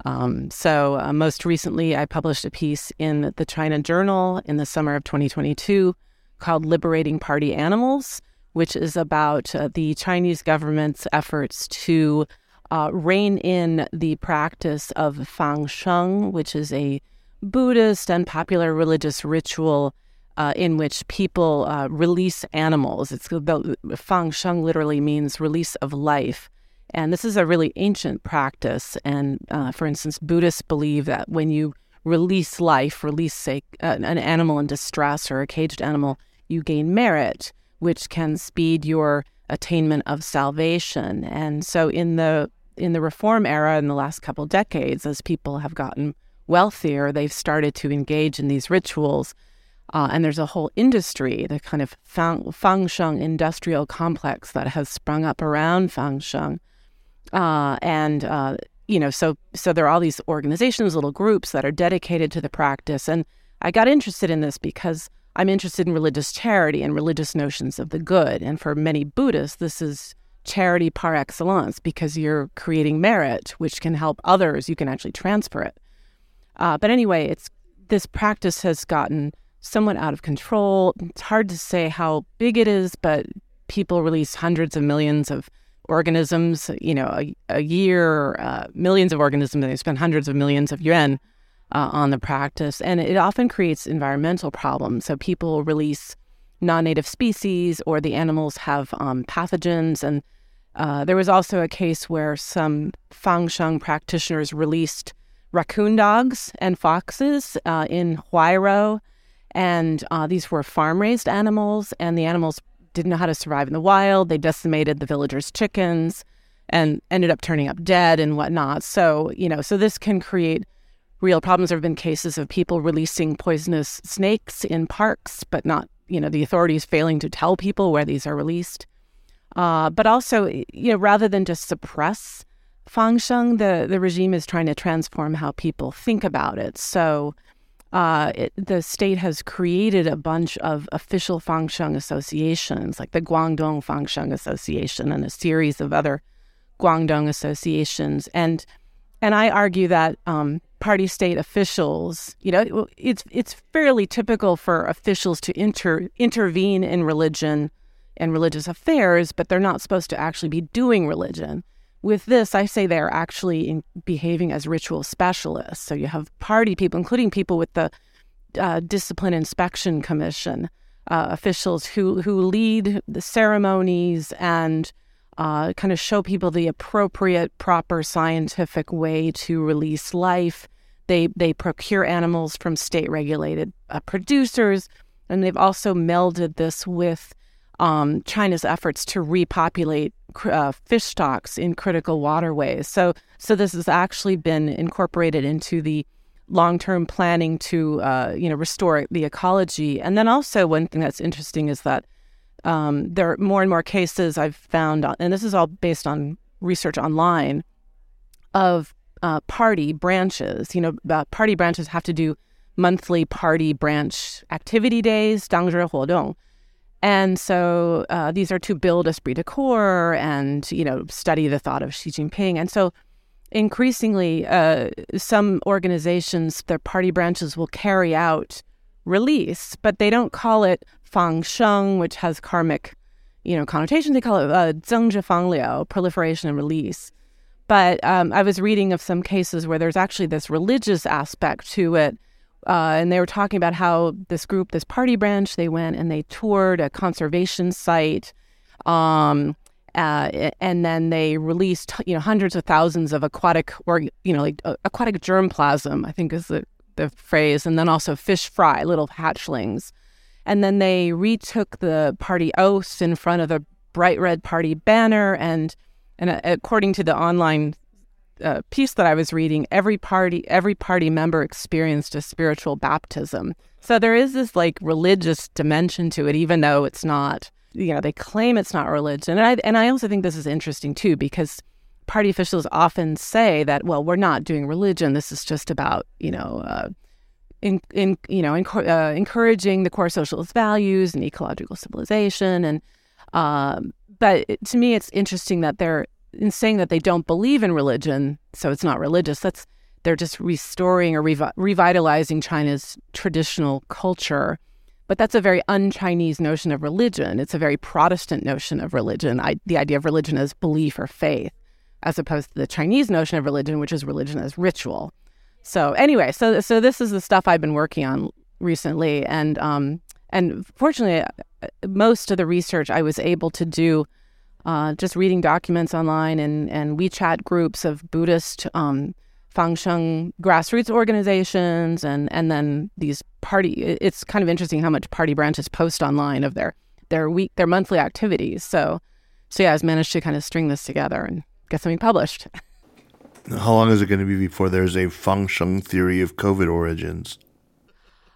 Um, so uh, most recently, I published a piece in the China Journal in the summer of twenty twenty-two called Liberating Party Animals, which is about uh, the Chinese government's efforts to uh, rein in the practice of fangsheng, which is a Buddhist and popular religious ritual uh, in which people uh, release animals. It's about, fangsheng literally means release of life. And this is a really ancient practice. And uh, for instance, Buddhists believe that when you release life, release a, uh, an animal in distress or a caged animal, you gain merit, which can speed your attainment of salvation. And so in the in the reform era, in the last couple of decades, as people have gotten wealthier, they've started to engage in these rituals. Uh, and there's a whole industry, the kind of fang, fangsheng industrial complex that has sprung up around fangsheng. Uh, and, uh, you know, so so there are all these organizations, little groups that are dedicated to the practice. And I got interested in this because I'm interested in religious charity and religious notions of the good. And for many Buddhists, this is charity par excellence, because you're creating merit, which can help others. You can actually transfer it. Uh, but anyway, it's this practice has gotten somewhat out of control. It's hard to say how big it is, but people release hundreds of millions of organisms, you know, a, a year, uh, millions of organisms, and they spend hundreds of millions of yuan uh, on the practice. And it often creates environmental problems. So people release non-native species, or the animals have um, pathogens. And uh, there was also a case where some Fangsheng practitioners released raccoon dogs and foxes uh, in Huairou. And uh, these were farm-raised animals, and the animals didn't know how to survive in the wild. They decimated the villagers' chickens and ended up turning up dead and whatnot. So, you know, so this can create real problems. There have been cases of people releasing poisonous snakes in parks, but not, you know, the authorities failing to tell people where these are released. Uh, but also, you know, rather than just suppress Fangsheng, the, the regime is trying to transform how people think about it. So Uh, it, the state has created a bunch of official Fangsheng associations, like the Guangdong Fangsheng Association and a series of other Guangdong associations. And and I argue that um, party state officials, you know, it, it's it's fairly typical for officials to inter, intervene in religion and religious affairs, but they're not supposed to actually be doing religion. With this, I say they're actually in behaving as ritual specialists. So you have party people, including people with the uh, Discipline Inspection Commission, uh, officials who, who lead the ceremonies and uh, kind of show people the appropriate, proper scientific way to release life. They, they procure animals from state-regulated uh, producers, and they've also melded this with Um, China's efforts to repopulate uh, fish stocks in critical waterways. So so this has actually been incorporated into the long-term planning to, uh, you know, restore the ecology. And then also one thing that's interesting is that um, there are more and more cases I've found, and this is all based on research online, of uh, party branches. You know, uh, party branches have to do monthly party branch activity days, 党支活动. And so uh, these are to build esprit de corps and, you know, study the thought of Xi Jinping. And so increasingly, uh, some organizations, their party branches will carry out release, but they don't call it Fangsheng, which has karmic, you know, connotations. They call it uh, Zhengzhi Fangliao, proliferation and release. But um, I was reading of some cases where there's actually this religious aspect to it. Uh, and they were talking about how this group, this party branch, they went and they toured a conservation site, um, uh, and then they released, you know, hundreds of thousands of aquatic, or you know, like uh, aquatic germplasm, I think is the, the phrase, and then also fish fry, little hatchlings, and then they retook the party oaths in front of a bright red party banner, and and uh, according to the online Uh, piece that I was reading, every party every party member experienced a spiritual baptism. So there is this like religious dimension to it, even though it's not, you know, they claim it's not religion. And I and I also think this is interesting too, because party officials often say that, well, we're not doing religion. This is just about, you know, uh, in in you know in, uh, encouraging the core socialist values and ecological civilization. And um, but to me, it's interesting that they're. In saying that they don't believe in religion, so it's not religious, that's they're just restoring or revi- revitalizing China's traditional culture. But that's a very un-Chinese notion of religion. It's a very Protestant notion of religion. I, the idea of religion as belief or faith, as opposed to the Chinese notion of religion, which is religion as ritual. So anyway, so so this is the stuff I've been working on recently. And, um, and fortunately, most of the research I was able to do Uh, just reading documents online and, and WeChat groups of Buddhist um, Fangsheng grassroots organizations, and, and then these party. It's kind of interesting how much party branches post online of their their week their monthly activities. So, so yeah, I've managed to kind of string this together and get something published. How long is it going to be before there's a Fangsheng theory of COVID origins?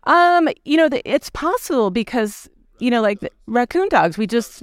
Um, you know, the, it's possible because you know, like the raccoon dogs, we just.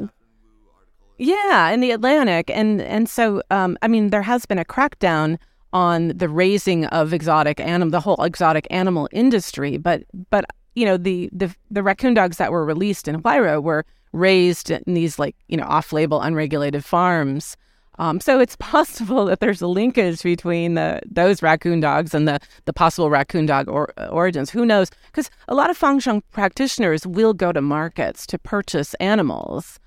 Yeah, in the Atlantic. And and so, um, I mean, there has been a crackdown on the raising of exotic animal, the whole exotic animal industry. But, but you know, the, the, the raccoon dogs that were released in Huairou were raised in these, like, you know, off-label, unregulated farms. Um, so it's possible that there's a linkage between the those raccoon dogs and the, the possible raccoon dog or, origins. Who knows? Because a lot of Fangsheng practitioners will go to markets to purchase animals,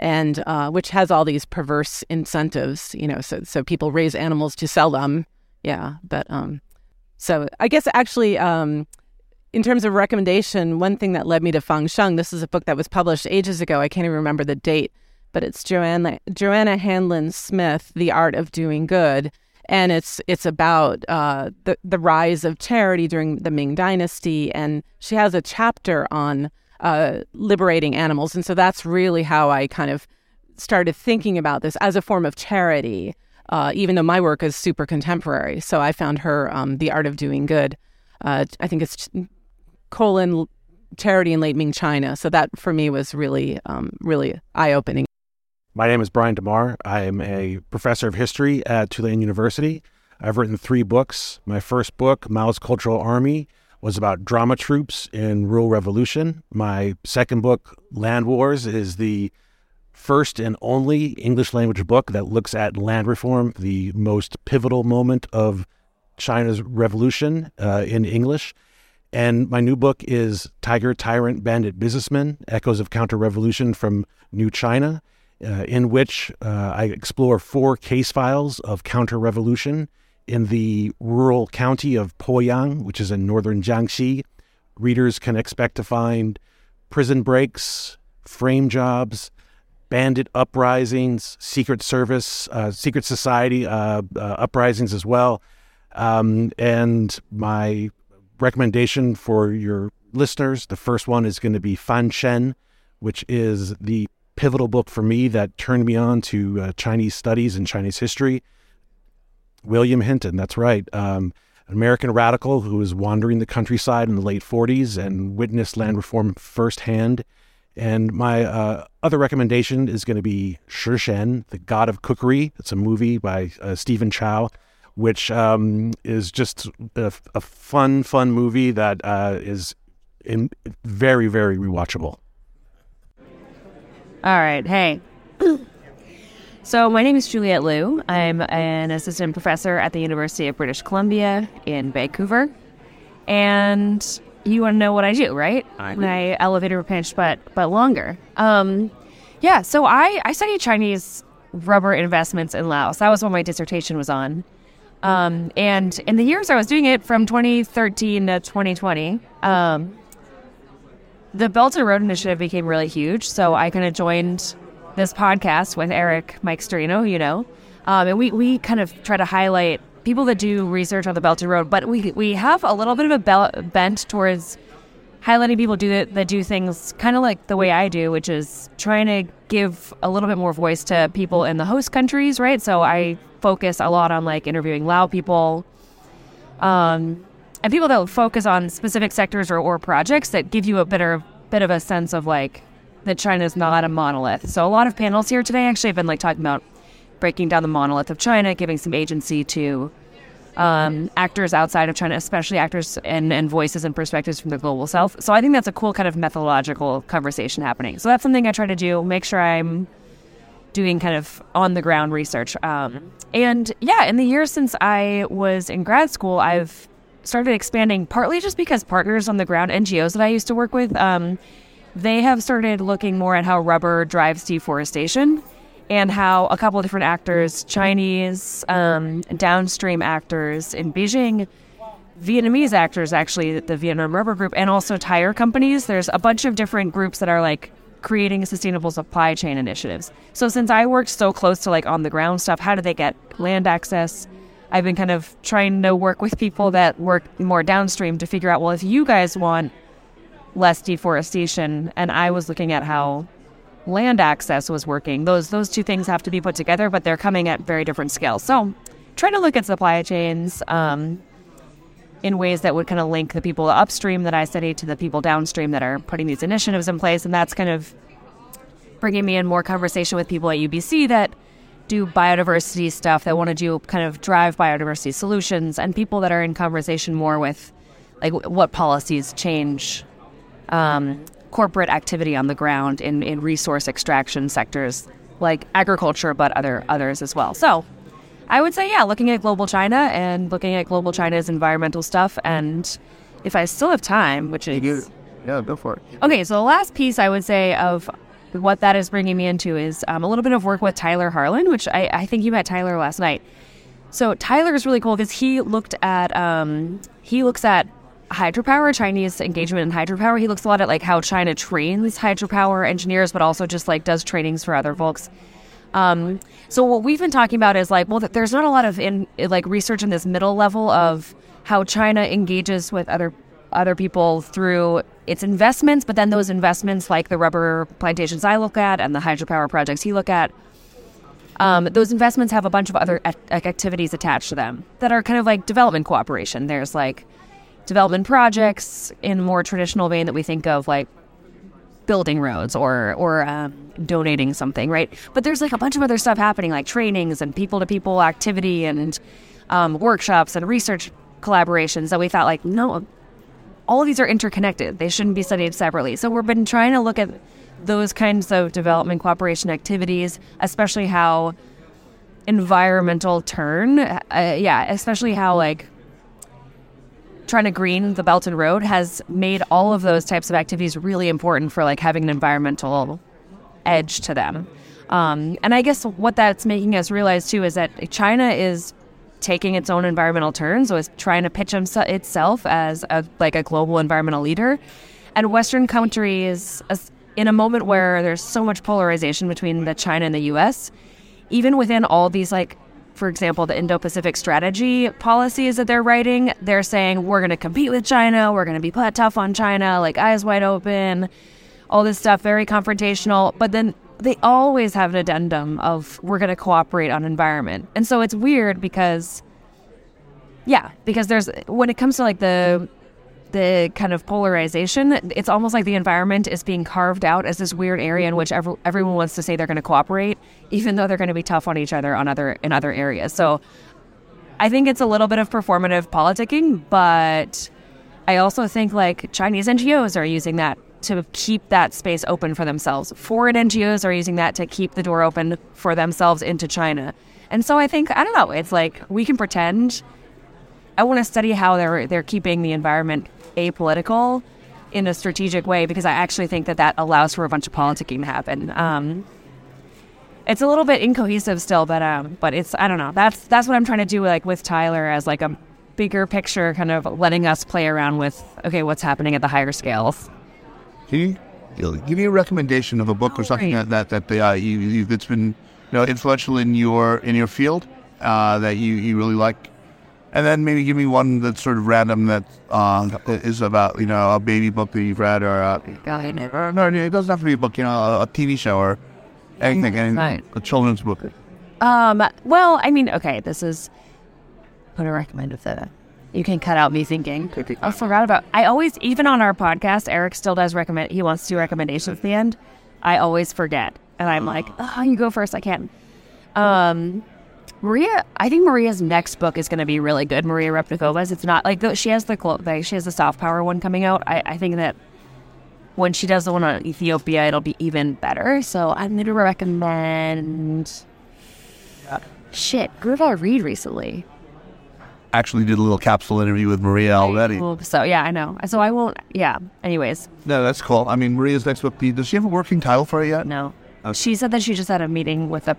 and uh, which has all these perverse incentives. You know, so so people raise animals to sell them. Yeah, but um, so I guess actually. Um, In terms of recommendation, one thing that led me to Fangsheng, this is a book that was published ages ago. I can't even remember the date, but it's Joanna, Joanna Hanlon Smith, The Art of Doing Good. And it's it's about uh, the, the rise of charity during the Ming Dynasty. And she has a chapter on uh, liberating animals. And so that's really how I kind of started thinking about this as a form of charity, uh, even though my work is super contemporary. So I found her, um, The Art of Doing Good. Uh, I think it's... colon charity in late Ming China. So that for me was really, um, really eye-opening. My name is Brian DeMar. I am a professor of history at Tulane University. I've written three books. My first book, Mao's Cultural Army, was about drama troops in rural revolution. My second book, Land Wars, is the first and only English language book that looks at land reform, the most pivotal moment of China's revolution uh, in English. And my new book is Tiger, Tyrant, Bandit, Businessman, Echoes of Counter-Revolution from New China, uh, in which uh, I explore four case files of counter-revolution in the rural county of Poyang, which is in northern Jiangxi. Readers can expect to find prison breaks, frame jobs, bandit uprisings, secret service, uh, secret society uh, uh, uprisings as well. Um, and my... recommendation for your listeners. The first one is going to be Fan Shen, which is the pivotal book for me that turned me on to uh, Chinese studies and Chinese history. William Hinton, that's right. Um, an American radical who was wandering the countryside in the late forties and witnessed land reform firsthand. And my uh, other recommendation is going to be Shi Shen, The God of Cookery. It's a movie by uh, Stephen Chow, which um, is just a, a fun, fun movie that uh, is in, very, very rewatchable. All right. Hey. So my name is Juliette Liu. I'm an assistant professor at the University of British Columbia in Vancouver. And you want to know what I do, right? I do. My elevator pitch, but, but longer. Um, yeah, so I, I studied Chinese rubber investments in Laos. That was what my dissertation was on. Um, and in the years I was doing it, from twenty thirteen to twenty twenty, um, the Belt and Road Initiative became really huge. So I kind of joined this podcast with Eric, Mike Storino, you know, um, and we, we kind of try to highlight people that do research on the Belt and Road, but we we have a little bit of a be- bent towards highlighting people do that, that do things kind of like the way I do, which is trying to give a little bit more voice to people in the host countries, right? So I focus a lot on like interviewing Lao people um, and people that focus on specific sectors or, or projects that give you a better bit of a sense of like that China's not a monolith. So a lot of panels here today actually have been like talking about breaking down the monolith of China, giving some agency to um, actors outside of China, especially actors and, and voices and perspectives from the global south. So I think that's a cool kind of methodological conversation happening. So that's something I try to do, make sure I'm doing kind of on-the-ground research. Um, and yeah, in the years since I was in grad school, I've started expanding, partly just because partners on the ground, N G Os that I used to work with, um, they have started looking more at how rubber drives deforestation and how a couple of different actors, Chinese, um, downstream actors in Beijing, Vietnamese actors, actually, the Vietnam Rubber Group, and also tire companies. There's a bunch of different groups that are like creating sustainable supply chain initiatives. So since I worked so close to like on the ground stuff, how do they get land access? I've been kind of trying to work with people that work more downstream to figure out, well, if you guys want less deforestation, and I was looking at how land access was working, those those two things have to be put together, but they're coming at very different scales. So trying to look at supply chains um, in ways that would kind of link the people upstream that I study to the people downstream that are putting these initiatives in place. And that's kind of bringing me in more conversation with people at U B C that do biodiversity stuff, that want to do kind of drive biodiversity solutions, and people that are in conversation more with like what policies change um, corporate activity on the ground in, in resource extraction sectors like agriculture, but other others as well. So I would say, yeah, looking at global China and looking at global China's environmental stuff. And if I still have time, which is... Yeah, go for it. Okay, so the last piece I would say of what that is bringing me into is um, a little bit of work with Tyler Harlan, which I, I think you met Tyler last night. So Tyler is really cool because he looked at, um, he looks at hydropower, Chinese engagement in hydropower. He looks a lot at like how China trains hydropower engineers, but also just like does trainings for other folks. Um, so what we've been talking about is like, well, there's not a lot of in like research in this middle level of how China engages with other other people through its investments, but then those investments like the rubber plantations I look at and the hydropower projects he look at, um, those investments have a bunch of other at- activities attached to them that are kind of like development cooperation. There's like development projects in a more traditional vein that we think of, like building roads or or um, donating something, right? But there's like a bunch of other stuff happening, like trainings and people-to-people activity and um, workshops and research collaborations that we thought like, no, all of these are interconnected. They shouldn't be studied separately. So we've been trying to look at those kinds of development cooperation activities, especially how environmental turn, uh, yeah, especially how like trying to green the Belt and Road has made all of those types of activities really important for like having an environmental edge to them. Um, and I guess what that's making us realize too is that China is taking its own environmental turn, so it's trying to pitch himself, itself as a, like a global environmental leader. And Western countries, in a moment where there's so much polarization between the China and the U S, even within all these, like, for example, the Indo-Pacific strategy policies that they're writing, they're saying, we're going to compete with China, we're going to be tough on China, like eyes wide open, all this stuff, very confrontational. But then they always have an addendum of we're going to cooperate on environment. And so it's weird because, yeah, because there's, when it comes to like the the kind of polarization, it's almost like the environment is being carved out as this weird area in which every, everyone wants to say they're going to cooperate, even though they're going to be tough on each other on other in other areas. So I think it's a little bit of performative politicking, but I also think like Chinese N G Os are using that to keep that space open for themselves. Foreign N G Os are using that to keep the door open for themselves into China. And so I think, I don't know, it's like we can pretend. I want to study how they're they're keeping the environment apolitical in a strategic way, because I actually think that that allows for a bunch of politicking to happen. Um, it's a little bit incohesive still, but um, but it's, I don't know. That's that's what I'm trying to do like with Tyler as like a bigger picture, kind of letting us play around with, okay, what's happening at the higher scales. Can you give me a recommendation of a book oh, or something right. that that, that uh, you, you, that's been you know, influential in your in your field uh, that you, you really like? And then maybe give me one that's sort of random that uh, is about, you know, a baby book that you've read or a, or, no, it doesn't have to be a book, you know, a T V show or anything, anything right. a children's book. Um. Well, I mean, okay, this is what I recommend with that. You can cut out me thinking. I forgot about, I always, even on our podcast, Eric still does recommend, he wants to do recommendations at the end. I always forget. And I'm like, oh, you go first, I can't. Um, Maria, I think Maria's next book is going to be really good, Maria Repnikova's. It's not, like, she has the like, she has the soft power one coming out. I, I think that when she does the one on Ethiopia, it'll be even better. So I'm going to recommend, shit, who did I read recently? Actually did a little capsule interview with Maria already. So, yeah, I know. So I won't, yeah, anyways. No, that's cool. I mean, Maria's next book, does she have a working title for it yet? No. Okay. She said that she just had a meeting with a,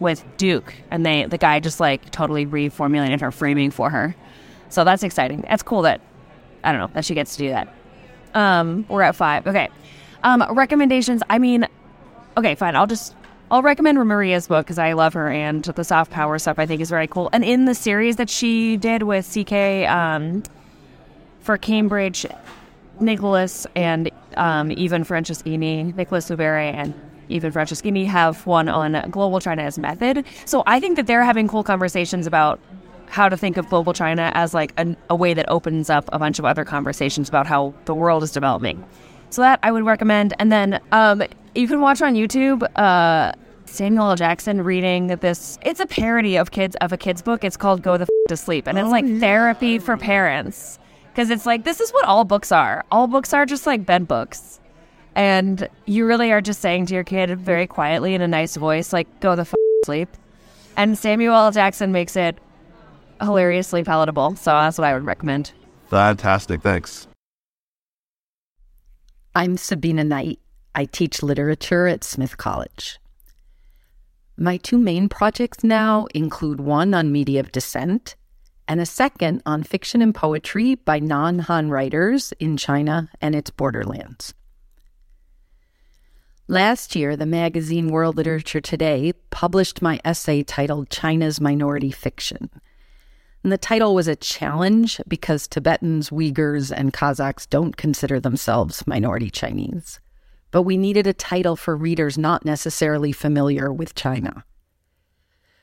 with Duke, and they the guy just, like, totally reformulated her framing for her. So that's exciting. That's cool that, I don't know, that she gets to do that. Um, we're at five. Okay. Um, recommendations, I mean, okay, fine, I'll just... I'll recommend Maria's book because I love her, and the soft power stuff I think is very cool. And in the series that she did with C K um, for Cambridge, Nicholas and um, Ivan Franceschini, Nicholas Lubere and Ivan Franceschini have one on global China as method. So I think that they're having cool conversations about how to think of global China as like a, a way that opens up a bunch of other conversations about how the world is developing. So that I would recommend. And then um, you can watch on YouTube uh, Samuel L. Jackson reading this. It's a parody of kids of a kid's book. It's called Go the F*** to Sleep. And it's like therapy for parents. Because it's like, this is what all books are. All books are just like bed books. And you really are just saying to your kid very quietly in a nice voice, like, go the f*** sleep. And Samuel L. Jackson makes it hilariously palatable. So that's what I would recommend. Fantastic. Thanks. I'm Sabina Knight. I teach literature at Smith College. My two main projects now include one on media of dissent and a second on fiction and poetry by non-Han writers in China and its borderlands. Last year, the magazine World Literature Today published my essay titled China's Minority Fiction. And the title was a challenge because Tibetans, Uyghurs, and Kazakhs don't consider themselves minority Chinese. But we needed a title for readers not necessarily familiar with China.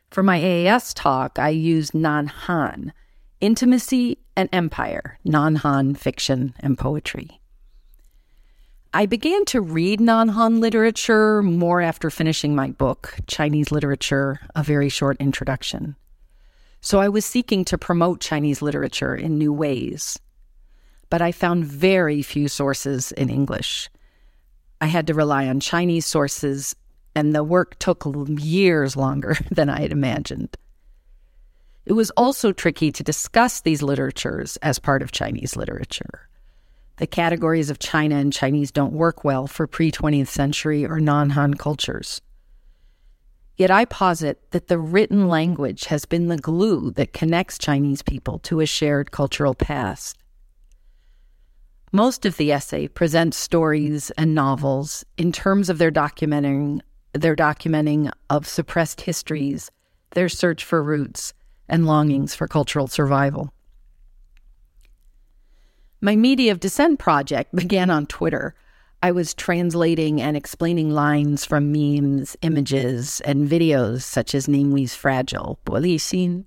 For my A A S talk, I used non-Han, Intimacy and Empire, non-Han fiction and poetry. I began to read non-Han literature more after finishing my book, Chinese Literature, A Very Short Introduction. So I was seeking to promote Chinese literature in new ways. But I found very few sources in English. I had to rely on Chinese sources, and the work took years longer than I had imagined. It was also tricky to discuss these literatures as part of Chinese literature. The categories of China and Chinese don't work well for pre-twentieth century or non-Han cultures. Yet I posit that the written language has been the glue that connects Chinese people to a shared cultural past. Most of the essay presents stories and novels in terms of their documenting, their documenting of suppressed histories, their search for roots, and longings for cultural survival. My Media of Dissent project began on Twitter. I was translating and explaining lines from memes, images, and videos such as Ninggui's Fragile, Bolixin.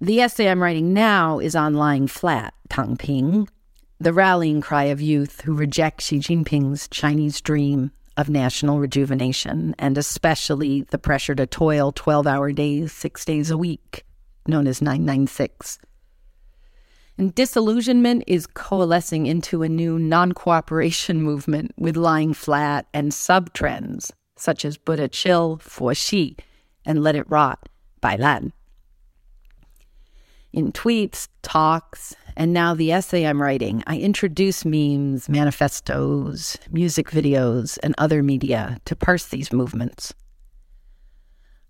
The essay I'm writing now is on lying flat, Tangping, the rallying cry of youth who reject Xi Jinping's Chinese dream of national rejuvenation, and especially the pressure to toil twelve-hour days, six days a week, known as nine nine six. And disillusionment is coalescing into a new non-cooperation movement with lying flat and sub-trends, such as Buddha Chill, Fo Shi, and Let It Rot, Bai Lan. In tweets, talks, and now the essay I'm writing, I introduce memes, manifestos, music videos, and other media to parse these movements.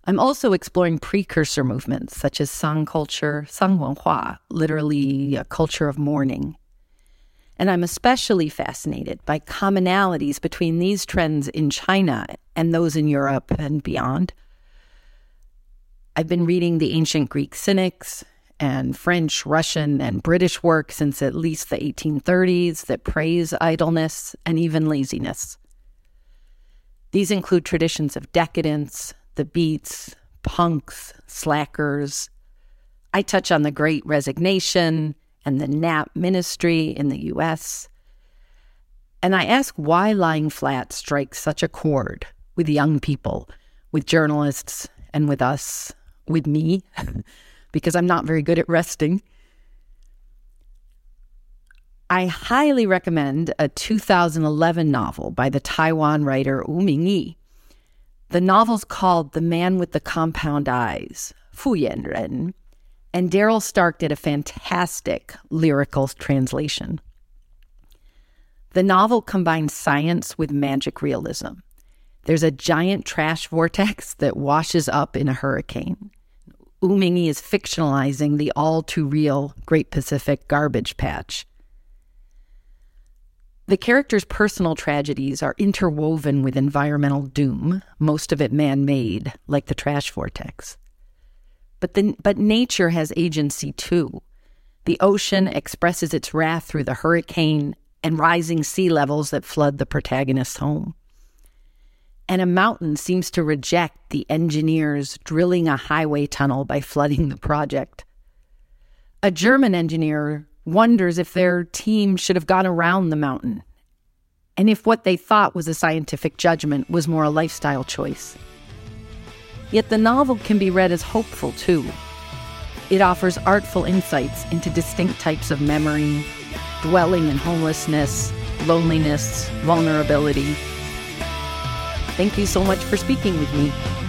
I'm also exploring precursor movements such as Sang culture, Sang Wenhua, literally a culture of mourning. And I'm especially fascinated by commonalities between these trends in China and those in Europe and beyond. I've been reading the ancient Greek cynics and French, Russian, and British work since at least the eighteen thirties that praise idleness and even laziness. These include traditions of decadence, the Beats, punks, slackers. I touch on the Great Resignation and the nap ministry in the U S. And I ask why lying flat strikes such a chord with young people, with journalists, and with us, with me, because I'm not very good at resting. I highly recommend a two thousand eleven novel by the Taiwan writer Wu Mingyi. The novel's called The Man with the Compound Eyes, Fu Yan Ren, and Daryl Stark did a fantastic lyrical translation. The novel combines science with magic realism. There's a giant trash vortex that washes up in a hurricane. Wu Mingyi is fictionalizing the all-too-real Great Pacific Garbage Patch. The characters' personal tragedies are interwoven with environmental doom, most of it man-made, like the trash vortex. But, the, but nature has agency, too. The ocean expresses its wrath through the hurricane and rising sea levels that flood the protagonist's home. And a mountain seems to reject the engineers drilling a highway tunnel by flooding the project. A German engineer wonders if their team should have gone around the mountain, and if what they thought was a scientific judgment was more a lifestyle choice. Yet the novel can be read as hopeful, too. It offers artful insights into distinct types of memory, dwelling and homelessness, loneliness, vulnerability. Thank you so much for speaking with me.